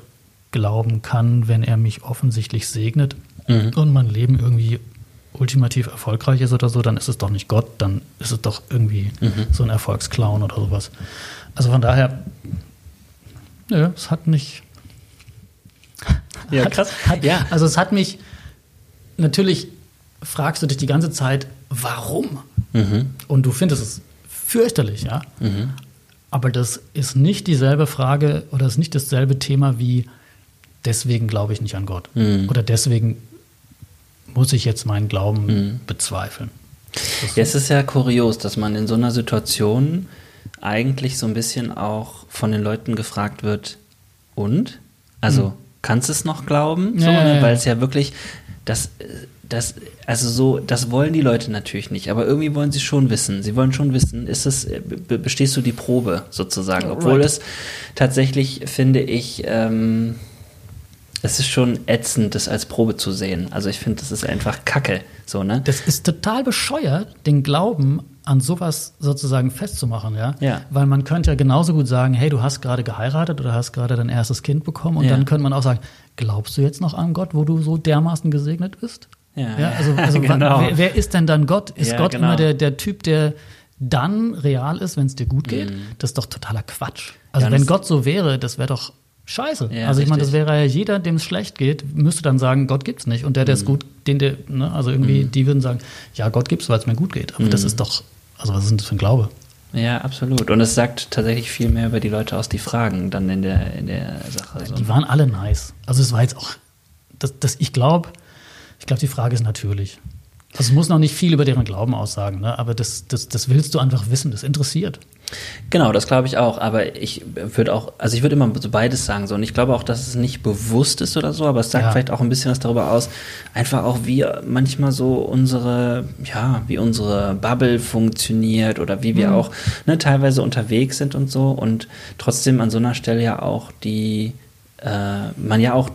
glauben kann, wenn er mich offensichtlich segnet mhm. und mein Leben irgendwie ultimativ erfolgreich ist oder so, dann ist es doch nicht Gott, dann ist es doch irgendwie mhm. so ein Erfolgsclown oder sowas. Also von daher, nö, es hat mich... Ja, hat, krass. Hat, ja. Also es hat mich... Natürlich fragst du dich die ganze Zeit, warum? Mhm. Und du findest es fürchterlich, ja. Mhm. Aber das ist nicht dieselbe Frage oder ist nicht dasselbe Thema wie deswegen glaube ich nicht an Gott. Mhm. Oder deswegen muss ich jetzt meinen Glauben mhm. bezweifeln. Das ja, es ist ja kurios, dass man in so einer Situation eigentlich so ein bisschen auch von den Leuten gefragt wird, und? Also, mhm. kannst du es noch glauben? So, ja, ne? ja. Weil es ja wirklich... Das, das, also so, das wollen die Leute natürlich nicht, aber irgendwie wollen sie schon wissen. Sie wollen schon wissen, ist es, b- bestehst du die Probe sozusagen? Obwohl right. es tatsächlich, finde ich, ähm, es ist schon ätzend, das als Probe zu sehen. Also ich finde, das ist einfach Kacke. So, ne? Das ist total bescheuert, den Glauben an sowas sozusagen festzumachen, ja? ja? Weil man könnte ja genauso gut sagen, hey, du hast gerade geheiratet oder hast gerade dein erstes Kind bekommen und ja. dann könnte man auch sagen, glaubst du jetzt noch an Gott, wo du so dermaßen gesegnet bist? Ja, ja also, also genau. wer, wer ist denn dann Gott? Ist ja, Gott genau. immer der, der Typ, der dann real ist, wenn es dir gut geht? Mhm. Das ist doch totaler Quatsch. Also ja, wenn Gott so wäre, das wäre doch scheiße. Ja, also ich meine, das wäre ja jeder, dem es schlecht geht, müsste dann sagen, Gott gibt's nicht. Und der, der es mm. gut, den, der, ne, also irgendwie, mm. die würden sagen, ja, Gott gibt's, weil es mir gut geht. Aber mm. das ist doch, also was ist denn das für ein Glaube? Ja, absolut. Und es sagt tatsächlich viel mehr über die Leute aus, die fragen dann in der, in der Sache. Also. Die waren alle nice. Also es war jetzt auch, das, das, ich glaube, ich glaube, die Frage ist natürlich. Also es muss noch nicht viel über deren Glauben aussagen, ne? Aber das, das, das willst du einfach wissen, das interessiert. Genau, das glaube ich auch, aber ich würde auch, also ich würde immer so beides sagen, so, und ich glaube auch, dass es nicht bewusst ist oder so, aber es sagt ja. vielleicht auch ein bisschen was darüber aus, einfach auch wie manchmal so unsere, ja, wie unsere Bubble funktioniert oder wie wir mhm. auch, ne, teilweise unterwegs sind und so und trotzdem an so einer Stelle ja auch die, äh, man ja auch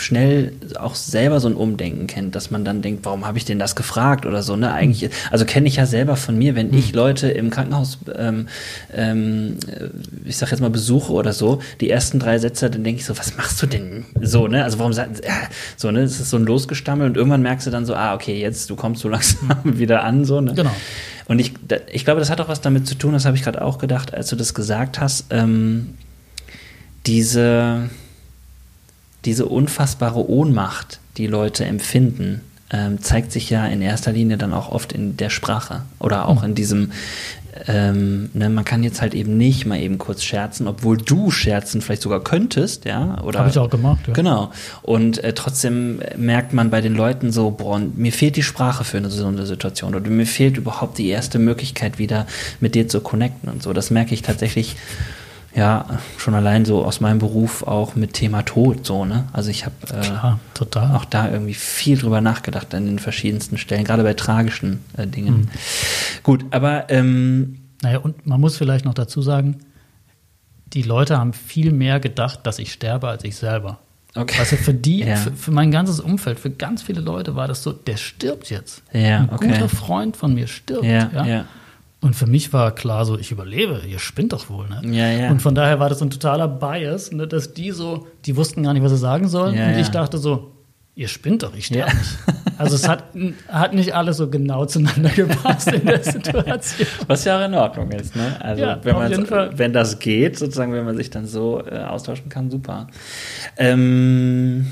schnell auch selber so ein Umdenken kennt, dass man dann denkt, warum habe ich denn das gefragt oder so, ne, eigentlich, also kenne ich ja selber von mir, wenn ich Leute im Krankenhaus ähm, ähm, ich sag jetzt mal besuche oder so, die ersten drei Sätze, dann denke ich so, was machst du denn so, ne, also warum sagst äh, so, ne, es ist so ein Losgestammel und irgendwann merkst du dann so, ah, okay, jetzt, du kommst so langsam wieder an, so, ne. Genau. Und ich, ich glaube, das hat auch was damit zu tun, das habe ich gerade auch gedacht, als du das gesagt hast, ähm, diese Diese unfassbare Ohnmacht, die Leute empfinden, ähm, zeigt sich ja in erster Linie dann auch oft in der Sprache oder auch in diesem, ähm, ne, man kann jetzt halt eben nicht mal eben kurz scherzen, obwohl du scherzen vielleicht sogar könntest, ja, oder? Habe ich auch gemacht, ja. Genau. Und äh, trotzdem merkt man bei den Leuten so, boah, mir fehlt die Sprache für eine, so eine Situation oder mir fehlt überhaupt die erste Möglichkeit, wieder mit dir zu connecten und so. Das merke ich tatsächlich. Ja, schon allein so aus meinem Beruf auch mit Thema Tod, so, ne? Also ich habe äh, auch da irgendwie viel drüber nachgedacht an den verschiedensten Stellen, gerade bei tragischen äh, Dingen. Mhm. Gut, aber ähm, naja, und man muss vielleicht noch dazu sagen, die Leute haben viel mehr gedacht, dass ich sterbe, als ich selber. Okay. Also für die, ja. für, für mein ganzes Umfeld, für ganz viele Leute war das so, der stirbt jetzt. Ja, Ein okay. guter Freund von mir stirbt, ja. ja. ja. Und für mich war klar so, ich überlebe, ihr spinnt doch wohl, ne? Ja, ja. Und von daher war das so ein totaler Bias, ne, dass die so, die wussten gar nicht, was sie sagen sollen. Ja, und ja. ich dachte so, ihr spinnt doch, ich sterbe ja. nicht. Also es hat, hat nicht alles so genau zueinander gepasst in der Situation. Was ja auch in Ordnung ist, ne? Also ja, wenn man so, wenn das geht, sozusagen, wenn man sich dann so äh, austauschen kann, super. Ähm...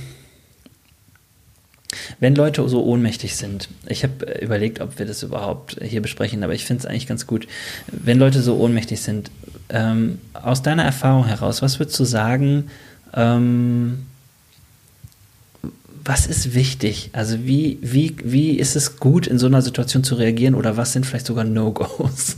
Wenn Leute so ohnmächtig sind, ich habe überlegt, ob wir das überhaupt hier besprechen, aber ich finde es eigentlich ganz gut, wenn Leute so ohnmächtig sind, ähm, aus deiner Erfahrung heraus, was würdest du sagen, ähm, was ist wichtig? Also wie, wie, wie ist es gut, in so einer Situation zu reagieren oder was sind vielleicht sogar No-Gos?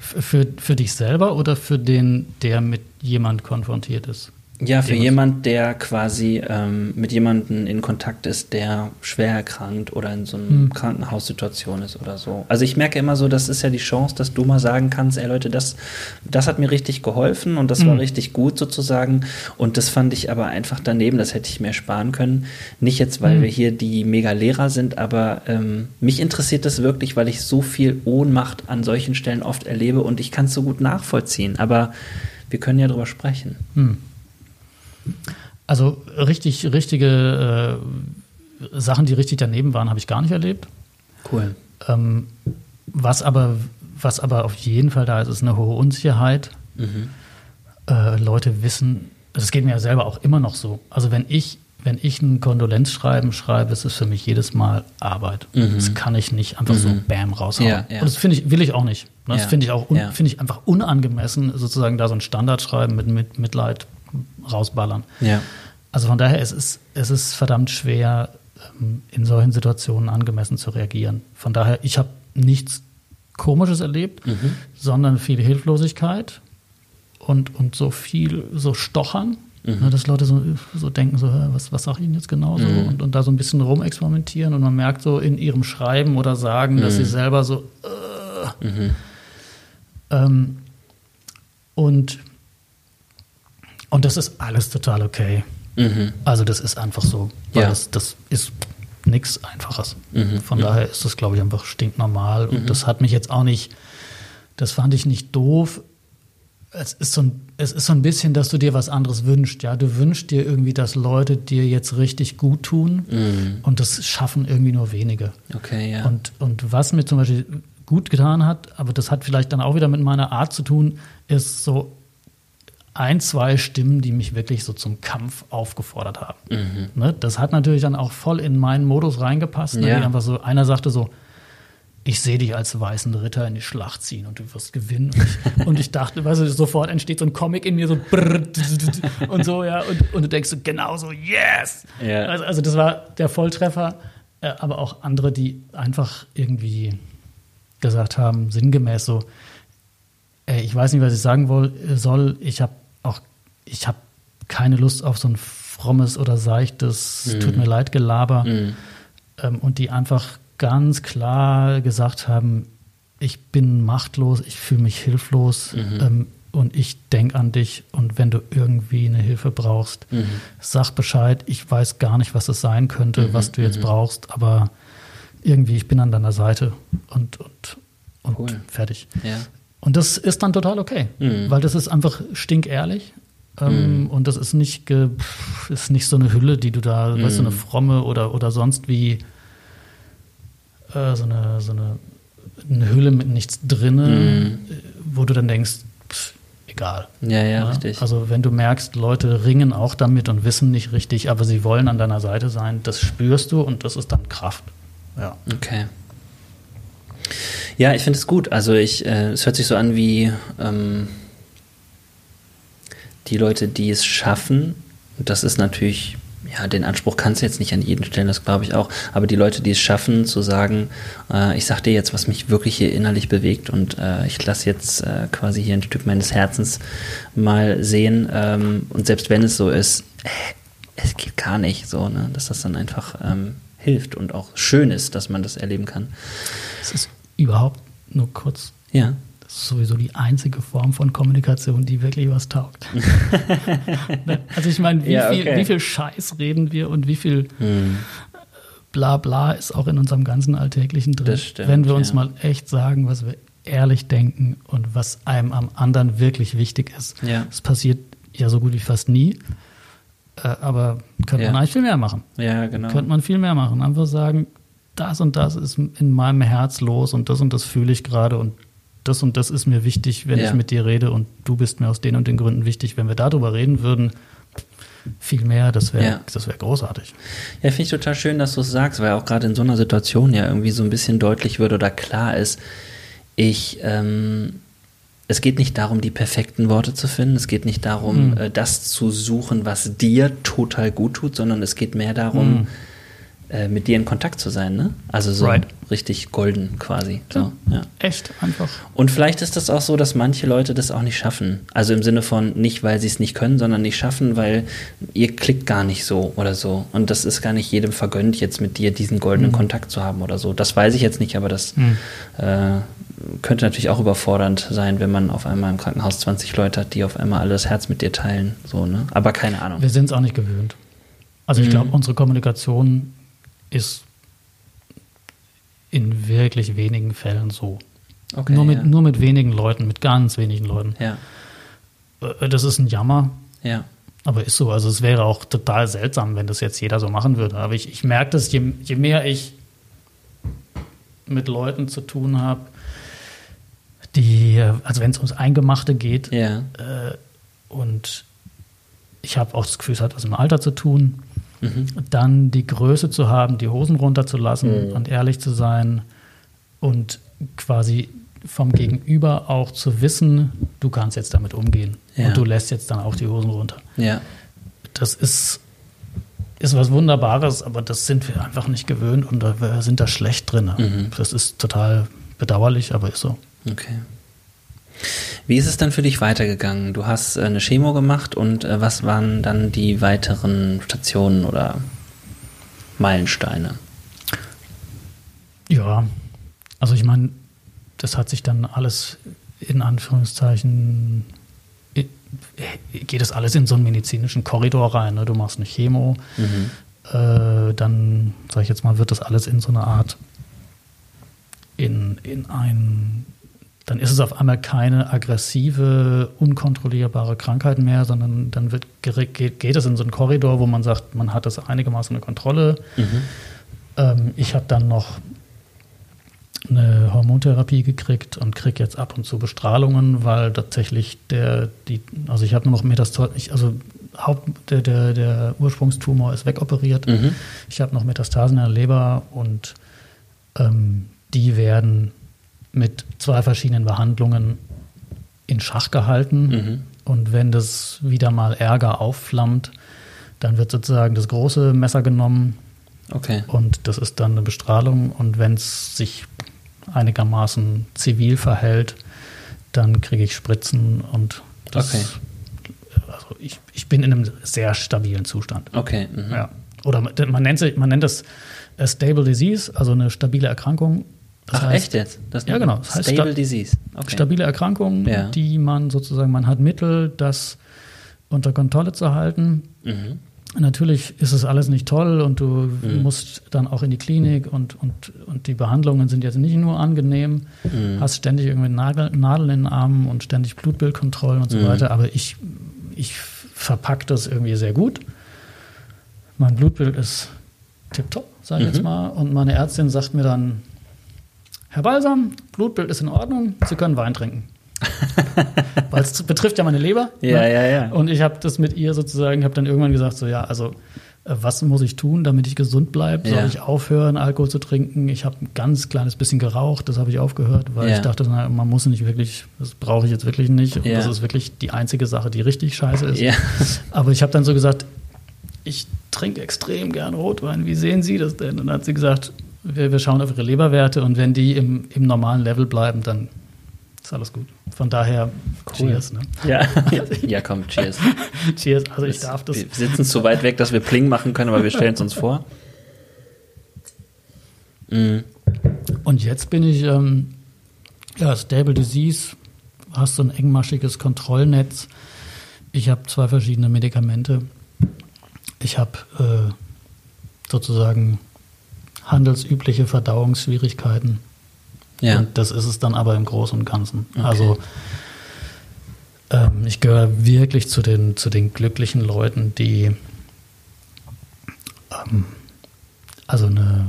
Für, für dich selber oder für den, der mit jemand konfrontiert ist? Ja, für jemand, der quasi ähm, mit jemandem in Kontakt ist, der schwer erkrankt oder in so einer hm. Krankenhaussituation ist oder so. Also ich merke immer so, das ist ja die Chance, dass du mal sagen kannst, ey Leute, das, das hat mir richtig geholfen und das hm. war richtig gut sozusagen. Und das fand ich aber einfach daneben, das hätte ich mir sparen können. Nicht jetzt, weil hm. wir hier die Mega-Lehrer sind, aber ähm, mich interessiert das wirklich, weil ich so viel Ohnmacht an solchen Stellen oft erlebe und ich kann es so gut nachvollziehen. Aber wir können ja drüber sprechen. Hm. Also richtig, richtige äh, Sachen, die richtig daneben waren, habe ich gar nicht erlebt. Cool. Ähm, was aber, was aber auf jeden Fall da ist, ist eine hohe Unsicherheit. Mhm. Äh, Leute wissen, das geht mir ja selber auch immer noch so. Also wenn ich, wenn ich ein Kondolenzschreiben schreibe, ist es für mich jedes Mal Arbeit. Mhm. Das kann ich nicht einfach mhm. so bam raushauen. Ja, ja. Und das finde ich, will ich auch nicht. Das ja. finde ich auch un- ja. finde ich einfach unangemessen, sozusagen da so ein Standardschreiben mit, mit Mitleid rausballern. Ja. Also von daher, es ist, es ist verdammt schwer, in solchen Situationen angemessen zu reagieren. Von daher, ich habe nichts Komisches erlebt, mhm. sondern viel Hilflosigkeit und, und so viel, so Stochern, mhm. ne, dass Leute so, so denken, so, was, was sag ich Ihnen jetzt genau so? Mhm. Und, und da so ein bisschen rumexperimentieren und man merkt so in ihrem Schreiben oder Sagen, mhm. dass sie selber so äh, mhm. ähm, und Und das ist alles total okay. Mhm. Also das ist einfach so. Weil ja. das, das ist nichts Einfaches. Mhm. Von mhm. daher ist das, glaube ich, einfach stinknormal. Mhm. Und das hat mich jetzt auch nicht, das fand ich nicht doof. Es ist so ein, es ist so ein bisschen, dass du dir was anderes wünschst. Ja, du wünschst dir irgendwie, dass Leute dir jetzt richtig gut tun. Mhm. Und das schaffen irgendwie nur wenige. Okay, ja. Und, und was mir zum Beispiel gut getan hat, aber das hat vielleicht dann auch wieder mit meiner Art zu tun, ist so, ein, zwei Stimmen, die mich wirklich so zum Kampf aufgefordert haben. Mhm. Ne? Das hat natürlich dann auch voll in meinen Modus reingepasst. Ne? Ja. Einfach so, einer sagte so, ich sehe dich als weißen Ritter in die Schlacht ziehen und du wirst gewinnen. Und ich, und ich dachte, weißt du, sofort entsteht so ein Comic in mir, so und so, ja. Und, und du denkst so, genau so, yes! Ja. Also, also das war der Volltreffer, aber auch andere, die einfach irgendwie gesagt haben, sinngemäß so, ey, ich weiß nicht, was ich sagen soll, ich habe auch, ich habe keine Lust auf so ein frommes oder seichtes, mm. tut mir leid, Gelaber. Mm. Ähm, und die einfach ganz klar gesagt haben, ich bin machtlos, ich fühle mich hilflos mm-hmm. ähm, und ich denke an dich. Und wenn du irgendwie eine Hilfe brauchst, mm-hmm. sag Bescheid. Ich weiß gar nicht, was es sein könnte, mm-hmm. was du jetzt mm-hmm. brauchst, aber irgendwie, ich bin an deiner Seite und, und, und cool. fertig. Ja. Und das ist dann total okay, mhm. weil das ist einfach stinkehrlich ähm, mhm. und das ist nicht ge, pff, ist nicht so eine Hülle, die du da, mhm. weißt du, eine fromme oder, oder sonst wie äh, so, eine, so eine, eine Hülle mit nichts drin, mhm. wo du dann denkst, pff, egal. Ja, ja, ja, richtig. Also wenn du merkst, Leute ringen auch damit und wissen nicht richtig, aber sie wollen an deiner Seite sein, das spürst du und das ist dann Kraft. Ja. Okay. Ja, ich finde es gut. Also ich, äh, es hört sich so an wie ähm, die Leute, die es schaffen, und das ist natürlich, ja, den Anspruch kannst du jetzt nicht an jeden stellen, das glaube ich auch, aber die Leute, die es schaffen, zu sagen, äh, ich sag dir jetzt, was mich wirklich hier innerlich bewegt und äh, ich lasse jetzt äh, quasi hier ein Stück meines Herzens mal sehen ähm, und selbst wenn es so ist, äh, es geht gar nicht so, ne? Dass das dann einfach ähm, hilft und auch schön ist, dass man das erleben kann. Es ist überhaupt, nur kurz, ja. Das ist sowieso die einzige Form von Kommunikation, die wirklich was taugt. Also ich meine, wie, ja, okay. viel, wie viel Scheiß reden wir und wie viel hm. Blabla ist auch in unserem ganzen Alltäglichen drin. Das stimmt, wenn wir uns ja. mal echt sagen, was wir ehrlich denken und was einem am anderen wirklich wichtig ist. Ja. Das passiert ja so gut wie fast nie. Aber könnte ja. man eigentlich viel mehr machen. Ja, genau. Könnte man viel mehr machen. Einfach sagen, das und das ist in meinem Herz los und das und das fühle ich gerade und das und das ist mir wichtig, wenn ja. ich mit dir rede und du bist mir aus den und den Gründen wichtig. Wenn wir darüber reden würden, viel mehr, das wäre ja. das wäre großartig. Ja, finde ich total schön, dass du es sagst, weil auch gerade in so einer Situation ja irgendwie so ein bisschen deutlich wird oder klar ist, ich ähm es geht nicht darum, die perfekten Worte zu finden. Es geht nicht darum, mhm. das zu suchen, was dir total gut tut, sondern es geht mehr darum, mhm. äh, mit dir in Kontakt zu sein, ne? Also so right. richtig golden quasi. So, ja. Echt einfach. Und vielleicht ist das auch so, dass manche Leute das auch nicht schaffen. Also im Sinne von nicht, weil sie es nicht können, sondern nicht schaffen, weil ihr klickt gar nicht so oder so. Und das ist gar nicht jedem vergönnt, jetzt mit dir diesen goldenen mhm. Kontakt zu haben oder so. Das weiß ich jetzt nicht, aber das mhm. äh, könnte natürlich auch überfordernd sein, wenn man auf einmal im Krankenhaus zwanzig Leute hat, die auf einmal alle das Herz mit dir teilen. So, ne? Aber keine Ahnung. Wir sind es auch nicht gewöhnt. Also ich glaube, unsere Kommunikation ist in wirklich wenigen Fällen so. Okay, nur, mit, ja. nur mit wenigen Leuten, mit ganz wenigen Leuten. Ja. Das ist ein Jammer. Ja. Aber ist so. Also es wäre auch total seltsam, wenn das jetzt jeder so machen würde. Aber ich, ich merke das, je, je mehr ich mit Leuten zu tun habe, die, also wenn es ums Eingemachte geht, ja. äh, und ich habe auch das Gefühl, es hat was mit dem Alter zu tun, mhm. dann die Größe zu haben, die Hosen runterzulassen mhm. und ehrlich zu sein und quasi vom Gegenüber auch zu wissen, du kannst jetzt damit umgehen ja. und du lässt jetzt dann auch die Hosen runter. Ja. Das ist, ist was Wunderbares, aber das sind wir einfach nicht gewöhnt und wir sind da schlecht drin. Mhm. Das ist total bedauerlich, aber ist so. Okay. Wie ist es dann für dich weitergegangen? Du hast äh, eine Chemo gemacht und äh, was waren dann die weiteren Stationen oder Meilensteine? Ja, also ich meine, das hat sich dann alles in Anführungszeichen, in, geht das alles in so einen medizinischen Korridor rein. Ne? Du machst eine Chemo, mhm. äh, dann, sag ich jetzt mal, wird das alles in so eine Art, in, in ein... dann ist es auf einmal keine aggressive, unkontrollierbare Krankheit mehr, sondern dann wird, geht, geht es in so einen Korridor, wo man sagt, man hat das einigermaßen unter Kontrolle. Mhm. Ähm, ich habe dann noch eine Hormontherapie gekriegt und kriege jetzt ab und zu Bestrahlungen, weil tatsächlich der, die, also ich habe nur noch Metastasen, also Haupt, der, der, der Ursprungstumor ist wegoperiert. Mhm. Ich habe noch Metastasen in der Leber und ähm, die werden mit zwei verschiedenen Behandlungen in Schach gehalten. Mhm. Und wenn das wieder mal Ärger aufflammt, dann wird sozusagen das große Messer genommen. Okay. Und das ist dann eine Bestrahlung. Und wenn es sich einigermaßen zivil verhält, dann kriege ich Spritzen. Und das, okay. also ich, ich bin in einem sehr stabilen Zustand. Okay. Mhm. Ja. Oder man nennt, man nennt das a stable disease, also eine stabile Erkrankung. Das Ach, heißt, echt jetzt? Das ja, genau. Das heißt Stable Sta- Disease. Okay. Stabile Erkrankungen, ja. die man sozusagen, man hat Mittel, das unter Kontrolle zu halten. Mhm. Natürlich ist es alles nicht toll und du mhm. musst dann auch in die Klinik und, und, und die Behandlungen sind jetzt nicht nur angenehm, mhm. hast ständig irgendwie Nagel, Nadeln in den Armen und ständig Blutbildkontrollen und so mhm. weiter, aber ich, ich verpacke das irgendwie sehr gut. Mein Blutbild ist tipptopp, sag ich mhm. jetzt mal, und meine Ärztin sagt mir dann, Herr Balsam, Blutbild ist in Ordnung, Sie können Wein trinken. Weil es betrifft ja meine Leber. Ja, ne? ja, ja. Und ich habe das mit ihr sozusagen, habe dann irgendwann gesagt, so ja, also was muss ich tun, damit ich gesund bleibe? Soll ja. ich aufhören, Alkohol zu trinken? Ich habe ein ganz kleines bisschen geraucht, das habe ich aufgehört, weil ja. ich dachte, na, man muss nicht wirklich, das brauche ich jetzt wirklich nicht. Und ja. das ist wirklich die einzige Sache, die richtig scheiße ist. Ja. Aber ich habe dann so gesagt, ich trinke extrem gern Rotwein, wie sehen Sie das denn? Und dann hat sie gesagt, Wir, wir schauen auf ihre Leberwerte und wenn die im, im normalen Level bleiben, dann ist alles gut. Von daher, cool. Cheers. Ne? Ja. ja, komm, cheers. Cheers, also ich das, darf das. Wir sitzen so weit weg, dass wir Pling machen können, aber wir stellen es uns vor. Mhm. Und jetzt bin ich, ähm, ja, Stable Disease, hast so ein engmaschiges Kontrollnetz. Ich habe zwei verschiedene Medikamente. Ich habe äh, sozusagen handelsübliche Verdauungsschwierigkeiten. Ja. Und das ist es dann aber im Großen und Ganzen. Okay. Also ähm, ich gehöre wirklich zu den, zu den glücklichen Leuten, die ähm, also eine,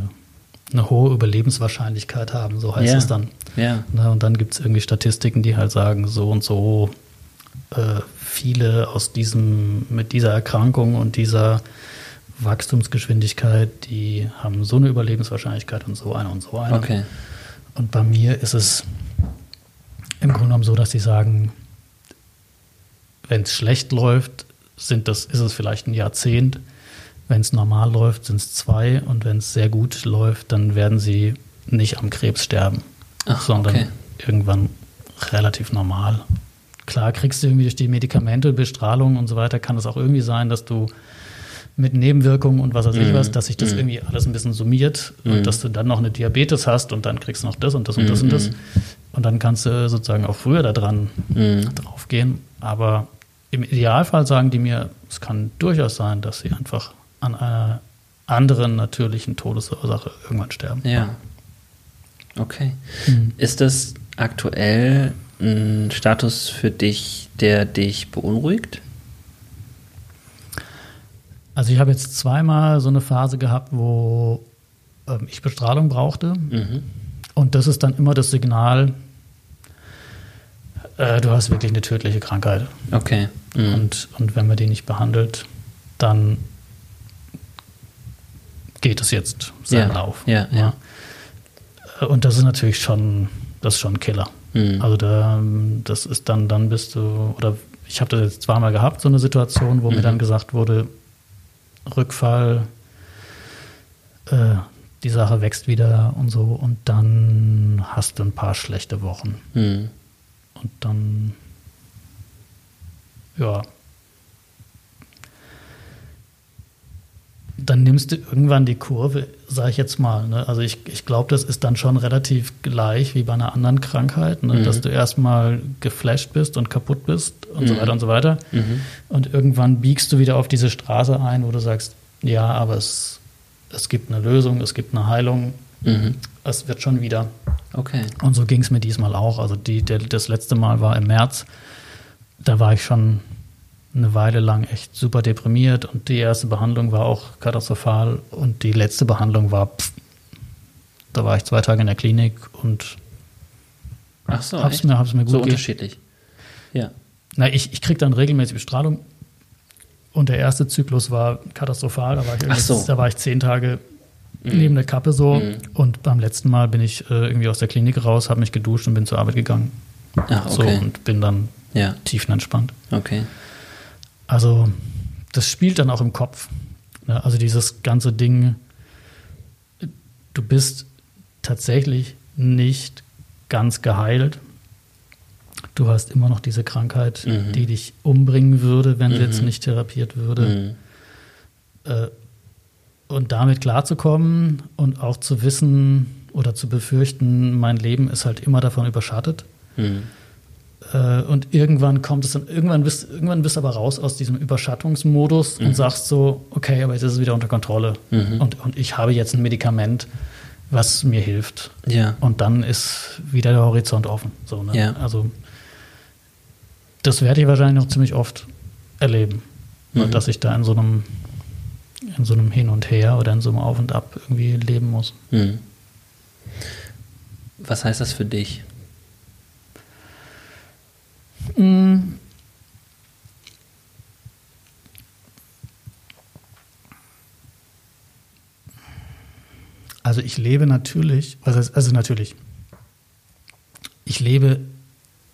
eine hohe Überlebenswahrscheinlichkeit haben, so heißt ja. es dann. Ja. Na, und dann gibt es irgendwie Statistiken, die halt sagen, so und so äh, viele aus diesem, mit dieser Erkrankung und dieser Wachstumsgeschwindigkeit, die haben so eine Überlebenswahrscheinlichkeit und so eine und so eine. Okay. Und bei mir ist es im Grunde genommen so, dass sie sagen, wenn es schlecht läuft, sind das, ist es vielleicht ein Jahrzehnt, Wenn es normal läuft, sind es zwei und wenn es sehr gut läuft, dann werden sie nicht am Krebs sterben, Ach, sondern okay. irgendwann relativ normal. Klar kriegst du irgendwie durch die Medikamente, Bestrahlung und so weiter, kann es auch irgendwie sein, dass du mit Nebenwirkungen und was weiß ich was, dass sich das mm. irgendwie alles ein bisschen summiert mm. und dass du dann noch eine Diabetes hast und dann kriegst du noch das und das und das mm. und das. Und dann kannst du sozusagen auch früher da dran mm. drauf gehen. Aber im Idealfall sagen die mir, es kann durchaus sein, dass sie einfach an einer anderen natürlichen Todesursache irgendwann sterben. Ja. Okay. Mm. Ist das aktuell ein Status für dich, der dich beunruhigt? Also ich habe jetzt zweimal so eine Phase gehabt, wo äh, ich Bestrahlung brauchte. Mhm. Und das ist dann immer das Signal, äh, du hast wirklich eine tödliche Krankheit. Okay. Mhm. Und, und wenn man die nicht behandelt, dann geht es jetzt seinen ja. Lauf. Ja, ja. Ja. Und das ist natürlich schon, das ist schon ein Killer. Mhm. Also da, das ist dann, dann bist du, oder ich habe das jetzt zweimal gehabt, so eine Situation, wo mhm. mir dann gesagt wurde, Rückfall, äh, die Sache wächst wieder und so und dann hast du ein paar schlechte Wochen. Hm. Und dann, ja, dann nimmst du irgendwann die Kurve, sag ich jetzt mal. Ne? Also ich, ich glaube, das ist dann schon relativ gleich wie bei einer anderen Krankheit, ne? Mhm. dass du erstmal geflasht bist und kaputt bist und mhm. so weiter und so weiter. Mhm. Und irgendwann biegst du wieder auf diese Straße ein, wo du sagst, ja, aber es, es gibt eine Lösung, es gibt eine Heilung, mhm. es wird schon wieder. Okay. Und so ging es mir diesmal auch. Also die, der, das letzte Mal war im März, da war ich schon eine Weile lang echt super deprimiert und die erste Behandlung war auch katastrophal und die letzte Behandlung war, pff, da war ich zwei Tage in der Klinik und Ach so, hab's, mir, hab's mir gut so geht. Unterschiedlich. Ja. Na, ich, ich krieg dann regelmäßig Bestrahlung und der erste Zyklus war katastrophal, da war ich, so. da war ich zehn Tage mhm. neben der Kappe so mhm. und beim letzten Mal bin ich äh, irgendwie aus der Klinik raus, habe mich geduscht und bin zur Arbeit gegangen. Ach, okay. So, und bin dann ja. tiefenentspannt. Okay. Also das spielt dann auch im Kopf. Ne? Also dieses ganze Ding, du bist tatsächlich nicht ganz geheilt. Du hast immer noch diese Krankheit, mhm. die dich umbringen würde, wenn mhm. sie jetzt nicht therapiert würde. Mhm. Äh, und damit klarzukommen und auch zu wissen oder zu befürchten, mein Leben ist halt immer davon überschattet. Mhm. Und irgendwann kommt es dann, irgendwann bist, irgendwann bist du aber raus aus diesem Überschattungsmodus mhm. und sagst so, okay, aber jetzt ist es wieder unter Kontrolle. Mhm. Und, und ich habe jetzt ein Medikament, was mir hilft. Ja. Und dann ist wieder der Horizont offen. So, ne? Ja. Also das werde ich wahrscheinlich noch ziemlich oft erleben. Mhm. Dass ich da in so einem, in so einem Hin und Her oder in so einem Auf und Ab irgendwie leben muss. Mhm. Was heißt das für dich? Also ich lebe natürlich, also natürlich, ich lebe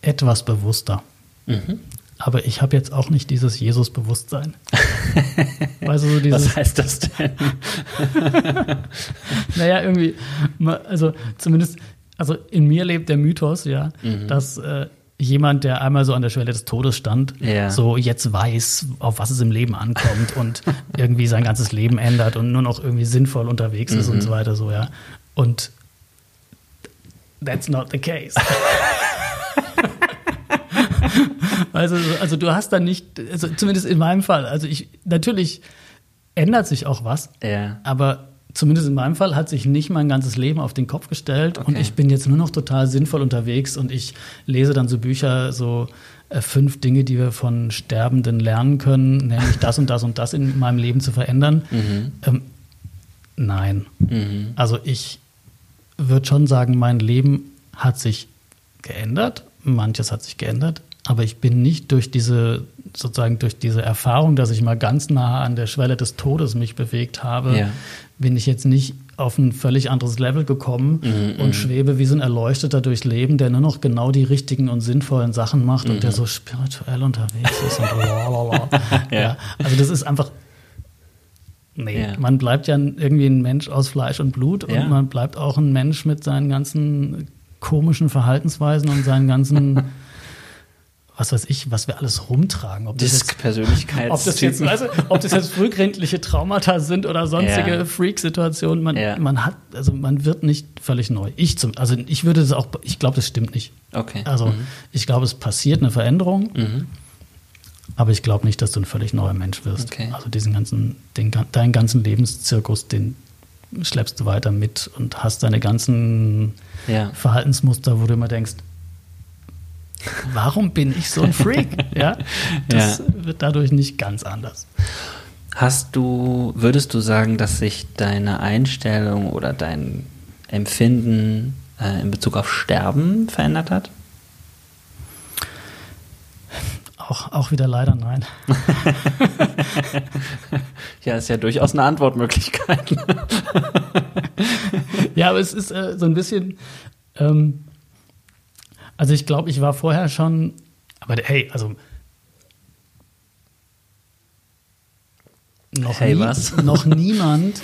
etwas bewusster, mhm. aber ich habe jetzt auch nicht dieses Jesus-Bewusstsein. Weißt du, so dieses, was heißt das denn? Naja, irgendwie, also zumindest, also in mir lebt der Mythos, ja, mhm. dass äh, jemand, der einmal so an der Schwelle des Todes stand, yeah. so jetzt weiß, auf was es im Leben ankommt und irgendwie sein ganzes Leben ändert und nur noch irgendwie sinnvoll unterwegs ist mm-hmm. und so weiter, so, ja. Und that's not the case. also, also du hast dann nicht, also zumindest in meinem Fall, also ich, natürlich ändert sich auch was, yeah. aber zumindest in meinem Fall hat sich nicht mein ganzes Leben auf den Kopf gestellt okay. und ich bin jetzt nur noch total sinnvoll unterwegs und ich lese dann so Bücher, so äh, fünf Dinge, die wir von Sterbenden lernen können, nämlich das und das und das in meinem Leben zu verändern. Mhm. Ähm, nein. Mhm. Also ich würde schon sagen, mein Leben hat sich geändert, manches hat sich geändert, aber ich bin nicht durch diese, sozusagen durch diese Erfahrung, dass ich mal ganz nah an der Schwelle des Todes mich bewegt habe, ja. bin ich jetzt nicht auf ein völlig anderes Level gekommen mm-mm. und schwebe wie so ein Erleuchteter durchs Leben, der nur noch genau die richtigen und sinnvollen Sachen macht mm-mm. und der so spirituell unterwegs ist und blablabla. Ja. Ja. Also das ist einfach Nee, ja. Man bleibt ja irgendwie ein Mensch aus Fleisch und Blut und ja. man bleibt auch ein Mensch mit seinen ganzen komischen Verhaltensweisen und seinen ganzen, was weiß ich, was wir alles rumtragen. Ob das jetzt, Persönlichkeits- ob das jetzt, also, ob das jetzt frühkindliche Traumata sind oder sonstige ja. Freak-Situationen. Man, ja. man hat, also man wird nicht völlig neu. Ich zum, also ich würde das auch, ich glaube, das stimmt nicht. Okay. Also mhm. ich glaube, es passiert eine Veränderung. Mhm. Aber ich glaube nicht, dass du ein völlig neuer Mensch wirst. Okay. Also diesen ganzen, den, deinen ganzen Lebenszirkus, den schleppst du weiter mit und hast deine ganzen ja. Verhaltensmuster, wo du immer denkst, warum bin ich so ein Freak? ja, das ja. wird dadurch nicht ganz anders. Hast du, würdest du sagen, dass sich deine Einstellung oder dein Empfinden äh, in Bezug auf Sterben verändert hat? Auch, auch wieder leider nein. Ja, ist ja durchaus eine Antwortmöglichkeit. Ja, aber es ist äh, so ein bisschen, ähm, also ich glaube, ich war vorher schon, aber hey, also noch, hey, nie, was? noch niemand,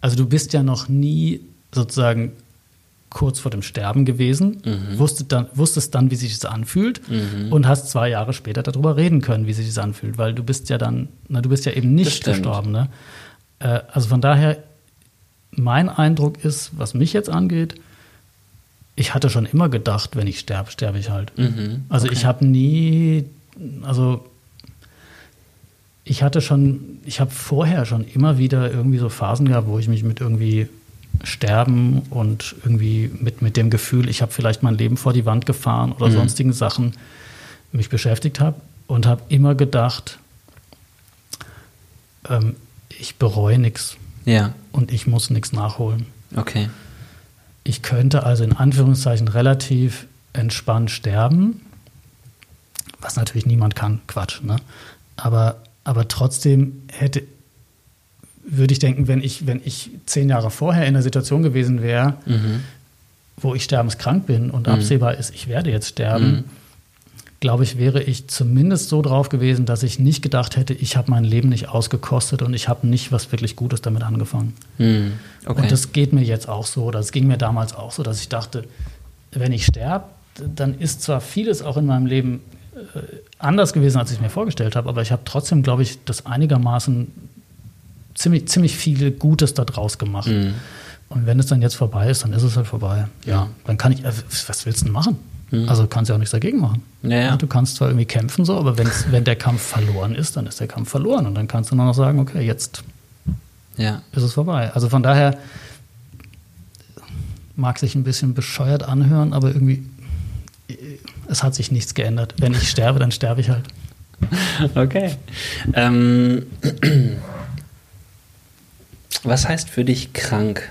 also du bist ja noch nie sozusagen kurz vor dem Sterben gewesen, mhm. wusstest dann, wusstest dann, wie sich das anfühlt mhm. und hast zwei Jahre später darüber reden können, wie sich das anfühlt, weil du bist ja dann, na, du bist ja eben nicht gestorben. Ne? Äh, also von daher, mein Eindruck ist, was mich jetzt angeht, ich hatte schon immer gedacht, wenn ich sterbe, sterbe ich halt. Mhm. Also okay. ich habe nie, also ich hatte schon, ich habe vorher schon immer wieder irgendwie so Phasen gehabt, wo ich mich mit irgendwie Sterben und irgendwie mit, mit dem Gefühl, ich habe vielleicht mein Leben vor die Wand gefahren oder mhm. sonstigen Sachen mich beschäftigt habe und habe immer gedacht, ähm, ich bereue nichts ja. und ich muss nichts nachholen. Okay. Ich könnte also in Anführungszeichen relativ entspannt sterben, was natürlich niemand kann, Quatsch, ne? Aber, aber trotzdem hätte würde ich denken, wenn ich, wenn ich zehn Jahre vorher in der Situation gewesen wäre, mhm. wo ich sterbenskrank bin und mhm. absehbar ist, ich werde jetzt sterben, mhm. glaube ich, wäre ich zumindest so drauf gewesen, dass ich nicht gedacht hätte, ich habe mein Leben nicht ausgekostet und ich habe nicht was wirklich Gutes damit angefangen. Mhm. Okay. Und das geht mir jetzt auch so, das ging mir damals auch so, dass ich dachte, wenn ich sterbe, dann ist zwar vieles auch in meinem Leben anders gewesen, als ich mir vorgestellt habe, aber ich habe trotzdem, glaube ich, das einigermaßen ziemlich, ziemlich viel Gutes da draus gemacht. Mm. Und wenn es dann jetzt vorbei ist, dann ist es halt vorbei. Ja. Dann kann ich, was willst du denn machen? Mm. Also kannst du ja auch nichts dagegen machen. Ja, ja. Du kannst zwar irgendwie kämpfen, so, aber wenn's, wenn der Kampf verloren ist, dann ist der Kampf verloren. Und dann kannst du nur noch sagen, okay, jetzt ja. ist es vorbei. Also von daher mag sich ein bisschen bescheuert anhören, aber irgendwie, es hat sich nichts geändert. Wenn ich sterbe, dann sterbe ich halt. Okay. Ähm... Was heißt für dich krank?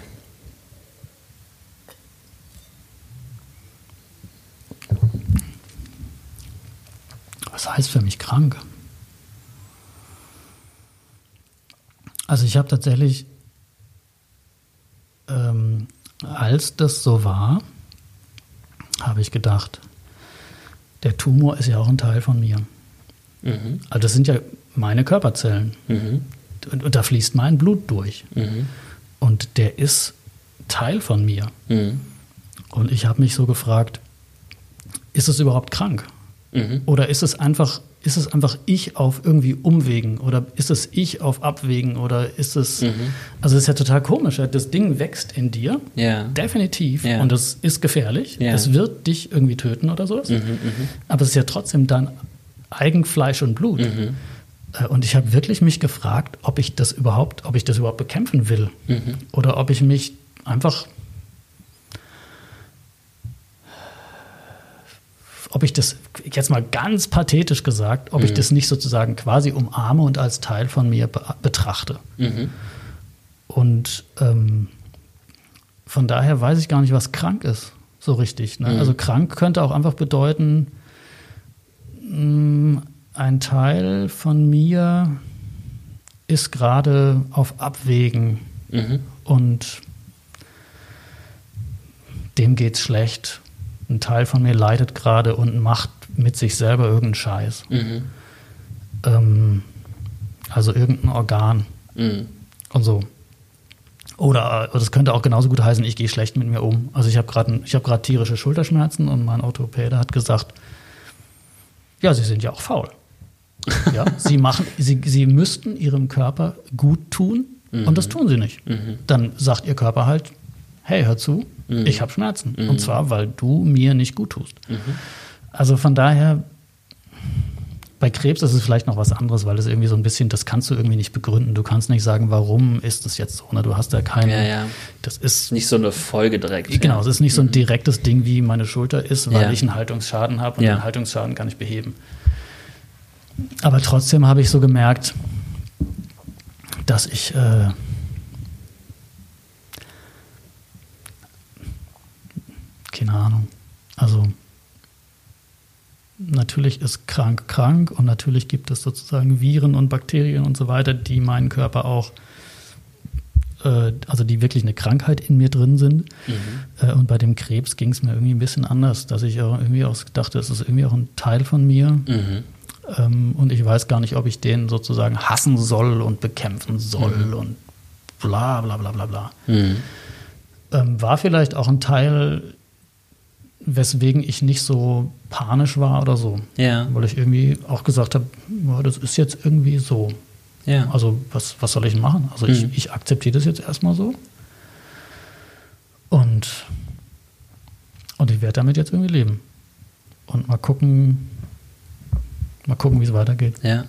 Was heißt für mich krank? Also ich habe tatsächlich, ähm, als das so war, habe ich gedacht, der Tumor ist ja auch ein Teil von mir. Mhm. Also das sind ja meine Körperzellen. Mhm. Und, und da fließt mein Blut durch. Mhm. Und der ist Teil von mir. Mhm. Und ich habe mich so gefragt, ist es überhaupt krank? Mhm. Oder ist es einfach, ist es einfach ich auf irgendwie Umwegen? Oder ist es ich auf Abwägen? Oder ist es, mhm. also es ist ja total komisch. Das Ding wächst in dir, ja. definitiv. Ja. Und das ist gefährlich. Ja. Es wird dich irgendwie töten oder sowas. Mhm, mh. Aber es ist ja trotzdem dein Eigenfleisch und Blut. Mhm. Und ich habe wirklich mich gefragt, ob ich das überhaupt, ob ich das überhaupt bekämpfen will. Mhm. Oder ob ich mich einfach, ob ich das, jetzt mal ganz pathetisch gesagt, ob mhm. ich das nicht sozusagen quasi umarme und als Teil von mir be- betrachte. Mhm. Und ähm, von daher weiß ich gar nicht, was krank ist, so richtig. Ne? Mhm. Also krank könnte auch einfach bedeuten, mh, ein Teil von mir ist gerade auf Abwägen mhm. und dem geht's schlecht. Ein Teil von mir leidet gerade und macht mit sich selber irgendeinen Scheiß. Mhm. Ähm, also irgendein Organ mhm. und so. Oder das könnte auch genauso gut heißen, ich gehe schlecht mit mir um. Also ich habe gerade ich habe gerade tierische Schulterschmerzen und mein Orthopäde hat gesagt, ja, Sie sind ja auch faul. Ja, sie, machen, sie, sie müssten ihrem Körper gut tun mhm. und das tun sie nicht. Mhm. Dann sagt ihr Körper halt, hey, hör zu, mhm. ich habe Schmerzen. Mhm. Und zwar, weil du mir nicht gut tust. Mhm. Also von daher, bei Krebs ist es vielleicht noch was anderes, weil es irgendwie so ein bisschen, das kannst du irgendwie nicht begründen. Du kannst nicht sagen, warum ist das jetzt so. Ne? Du hast ja keine, ja, ja. das ist nicht so eine Folge direkt. Genau, ja. es ist nicht mhm. so ein direktes Ding, wie meine Schulter ist, weil ja. ich einen Haltungsschaden habe und ja. den Haltungsschaden kann ich beheben. Aber trotzdem habe ich so gemerkt, dass ich äh, keine Ahnung, also natürlich ist krank krank und natürlich gibt es sozusagen Viren und Bakterien und so weiter, die meinen Körper auch, äh, also die wirklich eine Krankheit in mir drin sind. Mhm. Äh, und bei dem Krebs ging es mir irgendwie ein bisschen anders, dass ich auch irgendwie auch dachte, es ist irgendwie auch ein Teil von mir. Mhm. Ähm, und ich weiß gar nicht, ob ich den sozusagen hassen soll und bekämpfen soll mhm. und bla bla bla bla bla. Mhm. Ähm, war vielleicht auch ein Teil, weswegen ich nicht so panisch war oder so. Ja. Weil ich irgendwie auch gesagt habe, das ist jetzt irgendwie so. Ja. Also was, was soll ich machen? Also mhm. ich, ich akzeptiere das jetzt erstmal so. Und, und ich werde damit jetzt irgendwie leben. Und mal gucken... Mal gucken, wie es weitergeht. Ja.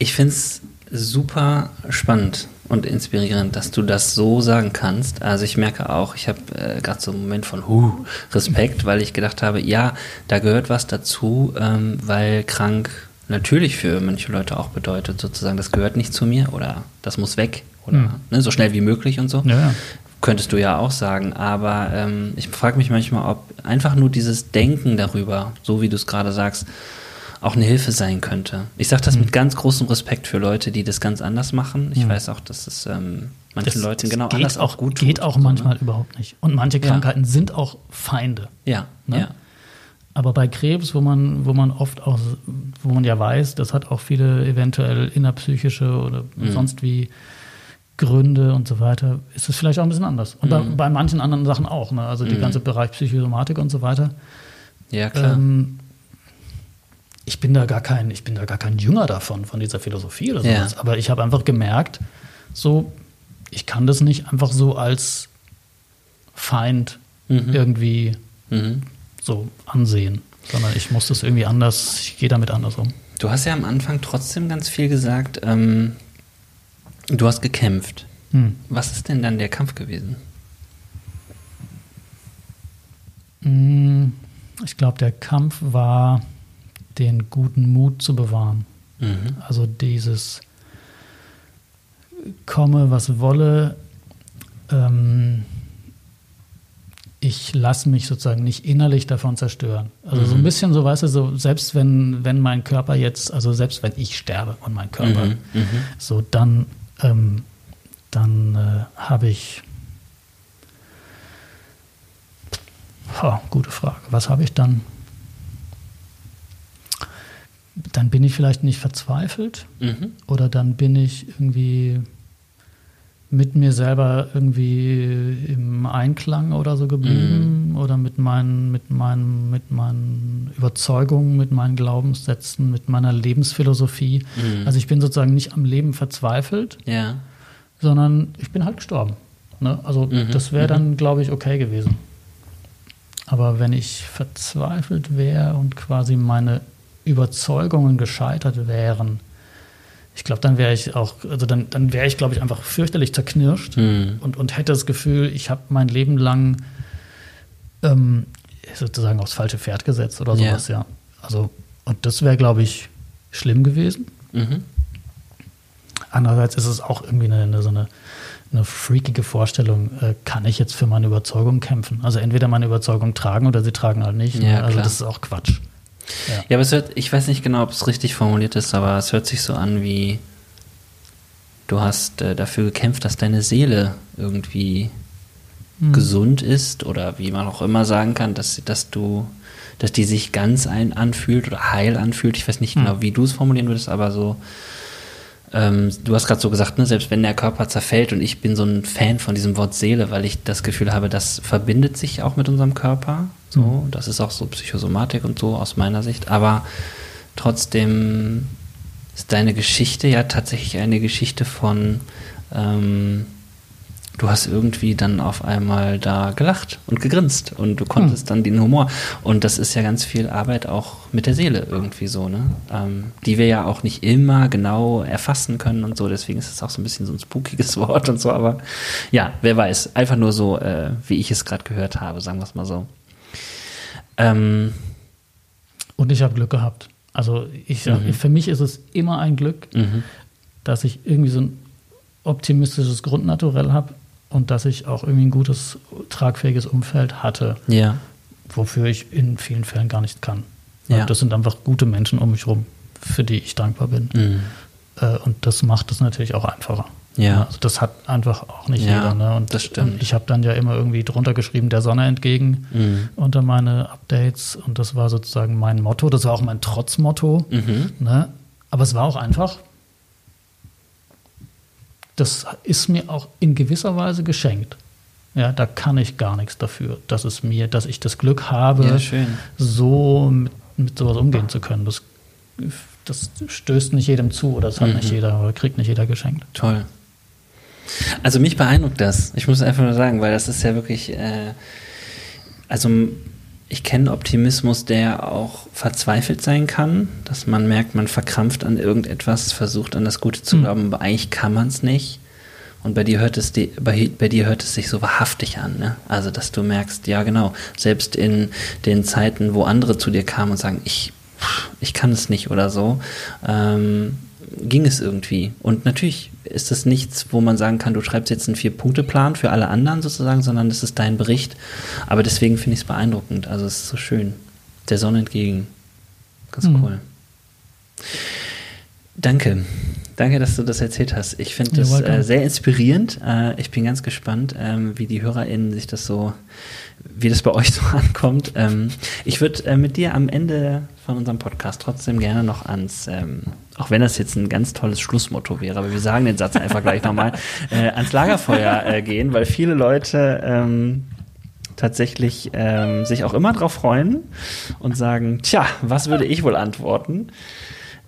Ich finde es super spannend und inspirierend, dass du das so sagen kannst. Also ich merke auch, ich habe äh, gerade so einen Moment von huh, Respekt, weil ich gedacht habe, ja, da gehört was dazu, ähm, weil krank natürlich für manche Leute auch bedeutet, sozusagen, das gehört nicht zu mir oder das muss weg oder mhm. ne, so schnell wie möglich und so. Ja, ja. Könntest du ja auch sagen, aber ähm, ich frage mich manchmal, ob einfach nur dieses Denken darüber, so wie du es gerade sagst, auch eine Hilfe sein könnte. Ich sage das mhm. mit ganz großem Respekt für Leute, die das ganz anders machen. Ich mhm. weiß auch, dass es ähm, manchen das, Leuten das genau anders auch gut tut. Geht auch manchmal so, ne? Überhaupt nicht. Und manche Krankheiten ja. sind auch Feinde. Ja, ne? ja. Aber bei Krebs, wo man, wo man oft auch, wo man ja weiß, das hat auch viele eventuell innerpsychische oder mhm. sonst wie Gründe und so weiter, ist es vielleicht auch ein bisschen anders. Und mm. bei, bei manchen anderen Sachen auch. Ne? Also mm. der ganze Bereich Psychosomatik und so weiter. Ja, klar. Ähm, ich bin da gar kein, ich bin da gar kein Jünger davon, von dieser Philosophie oder sowas. Ja. Aber ich habe einfach gemerkt, so, ich kann das nicht einfach so als Feind mhm. irgendwie mhm. so ansehen. Sondern ich muss das irgendwie anders, ich gehe damit anders um. Du hast ja am Anfang trotzdem ganz viel gesagt, ähm, du hast gekämpft. Hm. Was ist denn dann der Kampf gewesen? Ich glaube, der Kampf war, den guten Mut zu bewahren. Mhm. Also dieses komme, was wolle. Ähm, ich lasse mich sozusagen nicht innerlich davon zerstören. Also mhm. so ein bisschen so, weißt du, so selbst wenn, wenn mein Körper jetzt, also selbst wenn ich sterbe und mein Körper, mhm. Mhm. so dann Ähm, dann äh, habe ich, oh, gute Frage, was habe ich dann? Dann bin ich vielleicht nicht verzweifelt mhm. oder dann bin ich irgendwie mit mir selber irgendwie im Einklang oder so geblieben mhm. oder mit meinen, mit meinen, mit meinen Überzeugungen, mit meinen Glaubenssätzen, mit meiner Lebensphilosophie. Mhm. Also ich bin sozusagen nicht am Leben verzweifelt, ja. sondern ich bin halt gestorben. Ne? Also mhm. das wäre dann, glaube ich, okay gewesen. Aber wenn ich verzweifelt wäre und quasi meine Überzeugungen gescheitert wären, ich glaube, dann wäre ich auch, also dann, dann wäre ich, glaube ich, einfach fürchterlich zerknirscht mhm. und, und hätte das Gefühl, ich habe mein Leben lang ähm, sozusagen aufs falsche Pferd gesetzt oder sowas, yeah. ja. Also, und das wäre, glaube ich, schlimm gewesen. Mhm. Andererseits ist es auch irgendwie eine, eine, so eine, eine freakige Vorstellung, äh, kann ich jetzt für meine Überzeugung kämpfen? Also entweder meine Überzeugung tragen oder sie tragen halt nicht. Ja, also das ist auch Quatsch. Ja. ja, aber es hört, ich weiß nicht genau, ob es richtig formuliert ist, aber es hört sich so an wie, du hast äh, dafür gekämpft, dass deine Seele irgendwie mhm. gesund ist oder wie man auch immer sagen kann, dass, dass du dass die sich ganz ein anfühlt oder heil anfühlt. Ich weiß nicht genau, wie du es formulieren würdest, aber so, ähm, du hast gerade so gesagt, ne, selbst wenn der Körper zerfällt, und ich bin so ein Fan von diesem Wort Seele, weil ich das Gefühl habe, das verbindet sich auch mit unserem Körper. So, mhm. Das ist auch so Psychosomatik und so aus meiner Sicht, aber trotzdem ist deine Geschichte ja tatsächlich eine Geschichte von, ähm, du hast irgendwie dann auf einmal da gelacht und gegrinst und du konntest mhm. dann den Humor. Und das ist ja ganz viel Arbeit auch mit der Seele irgendwie so, ne? Ähm, die wir ja auch nicht immer genau erfassen können und so. Deswegen ist es auch so ein bisschen so ein spookiges Wort und so. Aber ja, wer weiß. Einfach nur so, äh, wie ich es gerade gehört habe, sagen wir es mal so. Ähm, und ich habe Glück gehabt. Also ich, mhm. für mich ist es immer ein Glück, mhm. dass ich irgendwie so ein optimistisches Grundnaturell habe und dass ich auch irgendwie ein gutes, tragfähiges Umfeld hatte, ja. wofür ich in vielen Fällen gar nicht kann. Ja. Das sind einfach gute Menschen um mich rum, für die ich dankbar bin. Mhm. Und das macht es natürlich auch einfacher. Ja. Also das hat einfach auch nicht ja, jeder. Ne? Und das stimmt. Und ich habe dann ja immer irgendwie drunter geschrieben, der Sonne entgegen mhm. unter meine Updates. Und das war sozusagen mein Motto. Das war auch mein Trotzmotto. Mhm. Ne? Aber es war auch einfach. Das ist mir auch in gewisser Weise geschenkt. Ja, da kann ich gar nichts dafür, dass es mir, dass ich das Glück habe, ja, schön. so mit, mit sowas umgehen zu können. Das, das stößt nicht jedem zu oder das hat mhm. nicht jeder oder kriegt nicht jeder geschenkt. Toll. Also mich beeindruckt das. Ich muss einfach nur sagen, weil das ist ja wirklich, äh, also ich kenne Optimismus, der auch verzweifelt sein kann, dass man merkt, man verkrampft an irgendetwas, versucht an das Gute zu mhm. glauben, aber eigentlich kann man es nicht. Und bei dir hört es die, bei, bei dir hört es sich so wahrhaftig an, ne? Also dass du merkst, ja genau, selbst in den Zeiten, wo andere zu dir kamen und sagen, ich, ich kann es nicht oder so, ähm, ging es irgendwie. Und natürlich ist das nichts, wo man sagen kann, du schreibst jetzt einen Vier-Punkte-Plan für alle anderen sozusagen, sondern das ist dein Bericht. Aber deswegen finde ich es beeindruckend. Also es ist so schön. Der Sonne entgegen. Ganz mhm. cool. Danke. Danke, dass du das erzählt hast. Ich finde das äh, sehr inspirierend. Äh, ich bin ganz gespannt, ähm, wie die HörerInnen sich das so, wie das bei euch so ankommt. Ähm, ich würde äh, mit dir am Ende von unserem Podcast trotzdem gerne noch ans, ähm, auch wenn das jetzt ein ganz tolles Schlussmotto wäre, aber wir sagen den Satz einfach gleich nochmal, äh, ans Lagerfeuer äh, gehen, weil viele Leute ähm, tatsächlich ähm, sich auch immer drauf freuen und sagen, tja, was würde ich wohl antworten?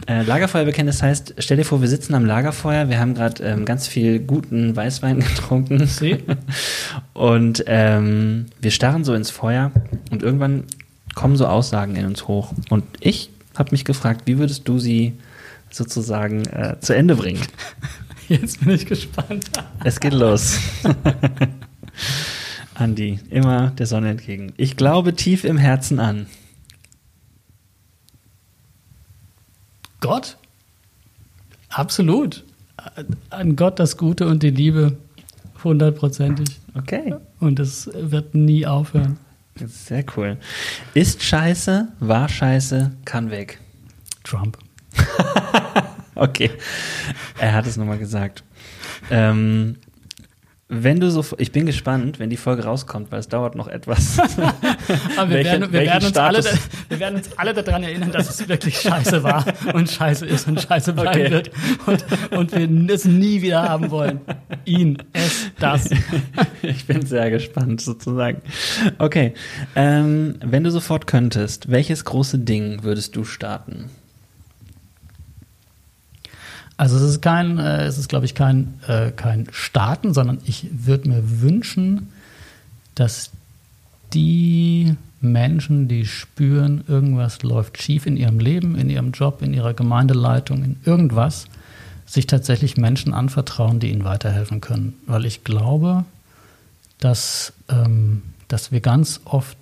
Äh, Lagerfeuerbekenntnis heißt, stell dir vor, wir sitzen am Lagerfeuer, wir haben gerade ähm, ganz viel guten Weißwein getrunken und ähm, wir starren so ins Feuer und irgendwann kommen so Aussagen in uns hoch. Und ich habe mich gefragt, wie würdest du sie sozusagen äh, zu Ende bringen? Jetzt bin ich gespannt. Es geht los. Andi, immer der Sonne entgegen. Ich glaube tief im Herzen an Gott? Absolut. An Gott das Gute und die Liebe. Hundertprozentig. Okay. Und das wird nie aufhören. Sehr cool. Ist scheiße, war scheiße, kann weg. Trump. Okay. Er hat es nochmal gesagt. Ähm, wenn du so, ich bin gespannt, wenn die Folge rauskommt, weil es dauert noch etwas. Aber wir, welchen, werden, wir, werden uns alle da, wir werden uns alle daran erinnern, dass es wirklich scheiße war und scheiße ist und scheiße bleiben okay. wird und, und wir es nie wieder haben wollen. Ihn, es, das. Ich bin sehr gespannt sozusagen. Okay, ähm, wenn du sofort könntest, welches große Ding würdest du starten? Also es ist kein, äh, es ist glaube ich kein, äh, kein Starten, sondern ich würde mir wünschen, dass die Menschen, die spüren, irgendwas läuft schief in ihrem Leben, in ihrem Job, in ihrer Gemeindeleitung, in irgendwas, sich tatsächlich Menschen anvertrauen, die ihnen weiterhelfen können. Weil ich glaube, dass, ähm, dass wir ganz oft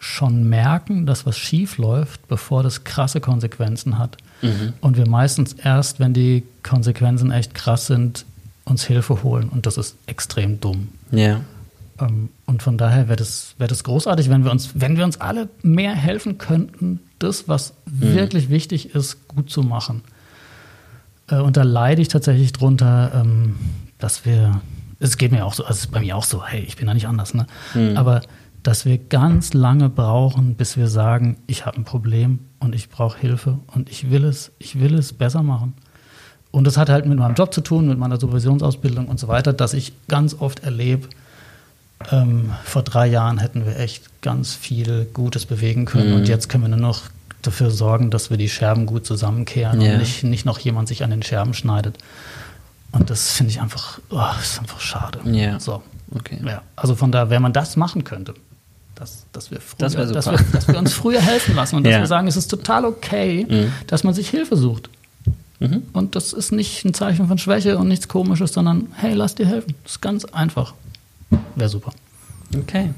schon merken, dass was schief läuft, bevor das krasse Konsequenzen hat. Mhm. Und wir meistens erst, wenn die Konsequenzen echt krass sind, uns Hilfe holen. Und das ist extrem dumm. Ja. Ähm, und von daher wäre das, wär das großartig, wenn wir uns, wenn wir uns alle mehr helfen könnten, das, was mhm. wirklich wichtig ist, gut zu machen. Äh, und da leide ich tatsächlich drunter, ähm, dass wir, es geht mir auch so, also es ist bei mir auch so, hey, ich bin da nicht anders, ne? Mhm. Aber dass wir ganz lange brauchen, bis wir sagen, ich habe ein Problem und ich brauche Hilfe und ich will es, ich will es besser machen. Und das hat halt mit meinem Job zu tun, mit meiner Supervisionsausbildung und so weiter, dass ich ganz oft erlebe, ähm, vor drei Jahren hätten wir echt ganz viel Gutes bewegen können, mhm, und jetzt können wir nur noch dafür sorgen, dass wir die Scherben gut zusammenkehren, ja, und nicht, nicht noch jemand sich an den Scherben schneidet. Und das finde ich einfach, oh, das ist einfach schade. Ja. So. Okay. Ja. Also von da, wenn man das machen könnte, dass, dass, wir früher, das wär super. dass, wir, dass wir uns früher helfen lassen und dass, ja, wir sagen, es ist total okay, mhm, dass man sich Hilfe sucht. Mhm. Und das ist nicht ein Zeichen von Schwäche und nichts Komisches, sondern hey, lass dir helfen. Das ist ganz einfach. Wäre super. Okay.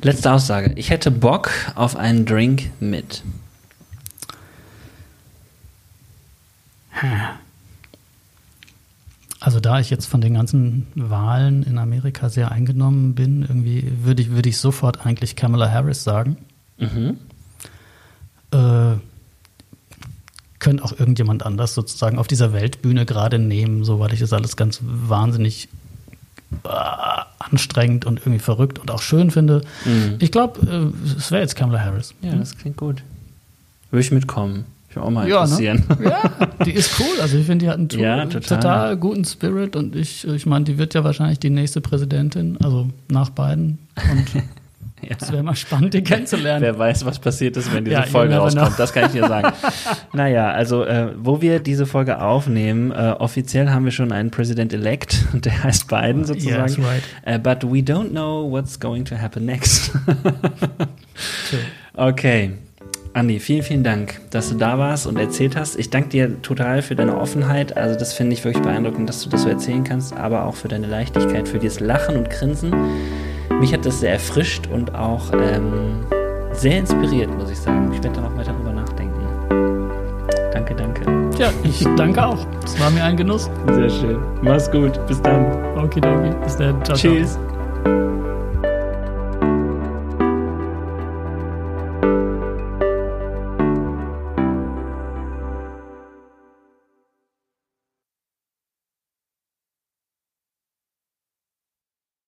Letzte Aussage. Ich hätte Bock auf einen Drink mit. Also da ich jetzt von den ganzen Wahlen in Amerika sehr eingenommen bin, irgendwie würde ich, würd ich sofort eigentlich Kamala Harris sagen. Mhm. Äh, könnte auch irgendjemand anders sozusagen auf dieser Weltbühne gerade nehmen, so, weil ich das alles ganz wahnsinnig äh, anstrengend und irgendwie verrückt und auch schön finde. Mhm. Ich glaube, äh, es wäre jetzt Kamala Harris. Ja, das klingt gut. Würde ich mitkommen. Ich will auch mal interessieren. Ja, ne? Ja, die ist cool. Also ich finde, die hat einen to- ja, total. total guten Spirit. Und ich, ich meine, die wird ja wahrscheinlich die nächste Präsidentin, also nach Biden. Und es ja, wäre mal spannend, die kennenzulernen. Wer weiß, was passiert ist, wenn diese ja, Folge rauskommt. Das kann ich dir sagen. Naja, also äh, wo wir diese Folge aufnehmen, äh, offiziell haben wir schon einen President-elect, der heißt Biden sozusagen. Yes, right. uh, but we don't know what's going to happen next. Okay. Andi, vielen, vielen Dank, dass du da warst und erzählt hast. Ich danke dir total für deine Offenheit. Also das finde ich wirklich beeindruckend, dass du das so erzählen kannst, aber auch für deine Leichtigkeit, für dieses Lachen und Grinsen. Mich hat das sehr erfrischt und auch ähm, sehr inspiriert, muss ich sagen. Ich werde dann auch weiter darüber nachdenken. Danke, danke. Ja, ich danke auch. Es war mir ein Genuss. Sehr schön. Mach's gut. Bis dann. Okidoki. Bis dann. Ciao, ciao. Tschüss.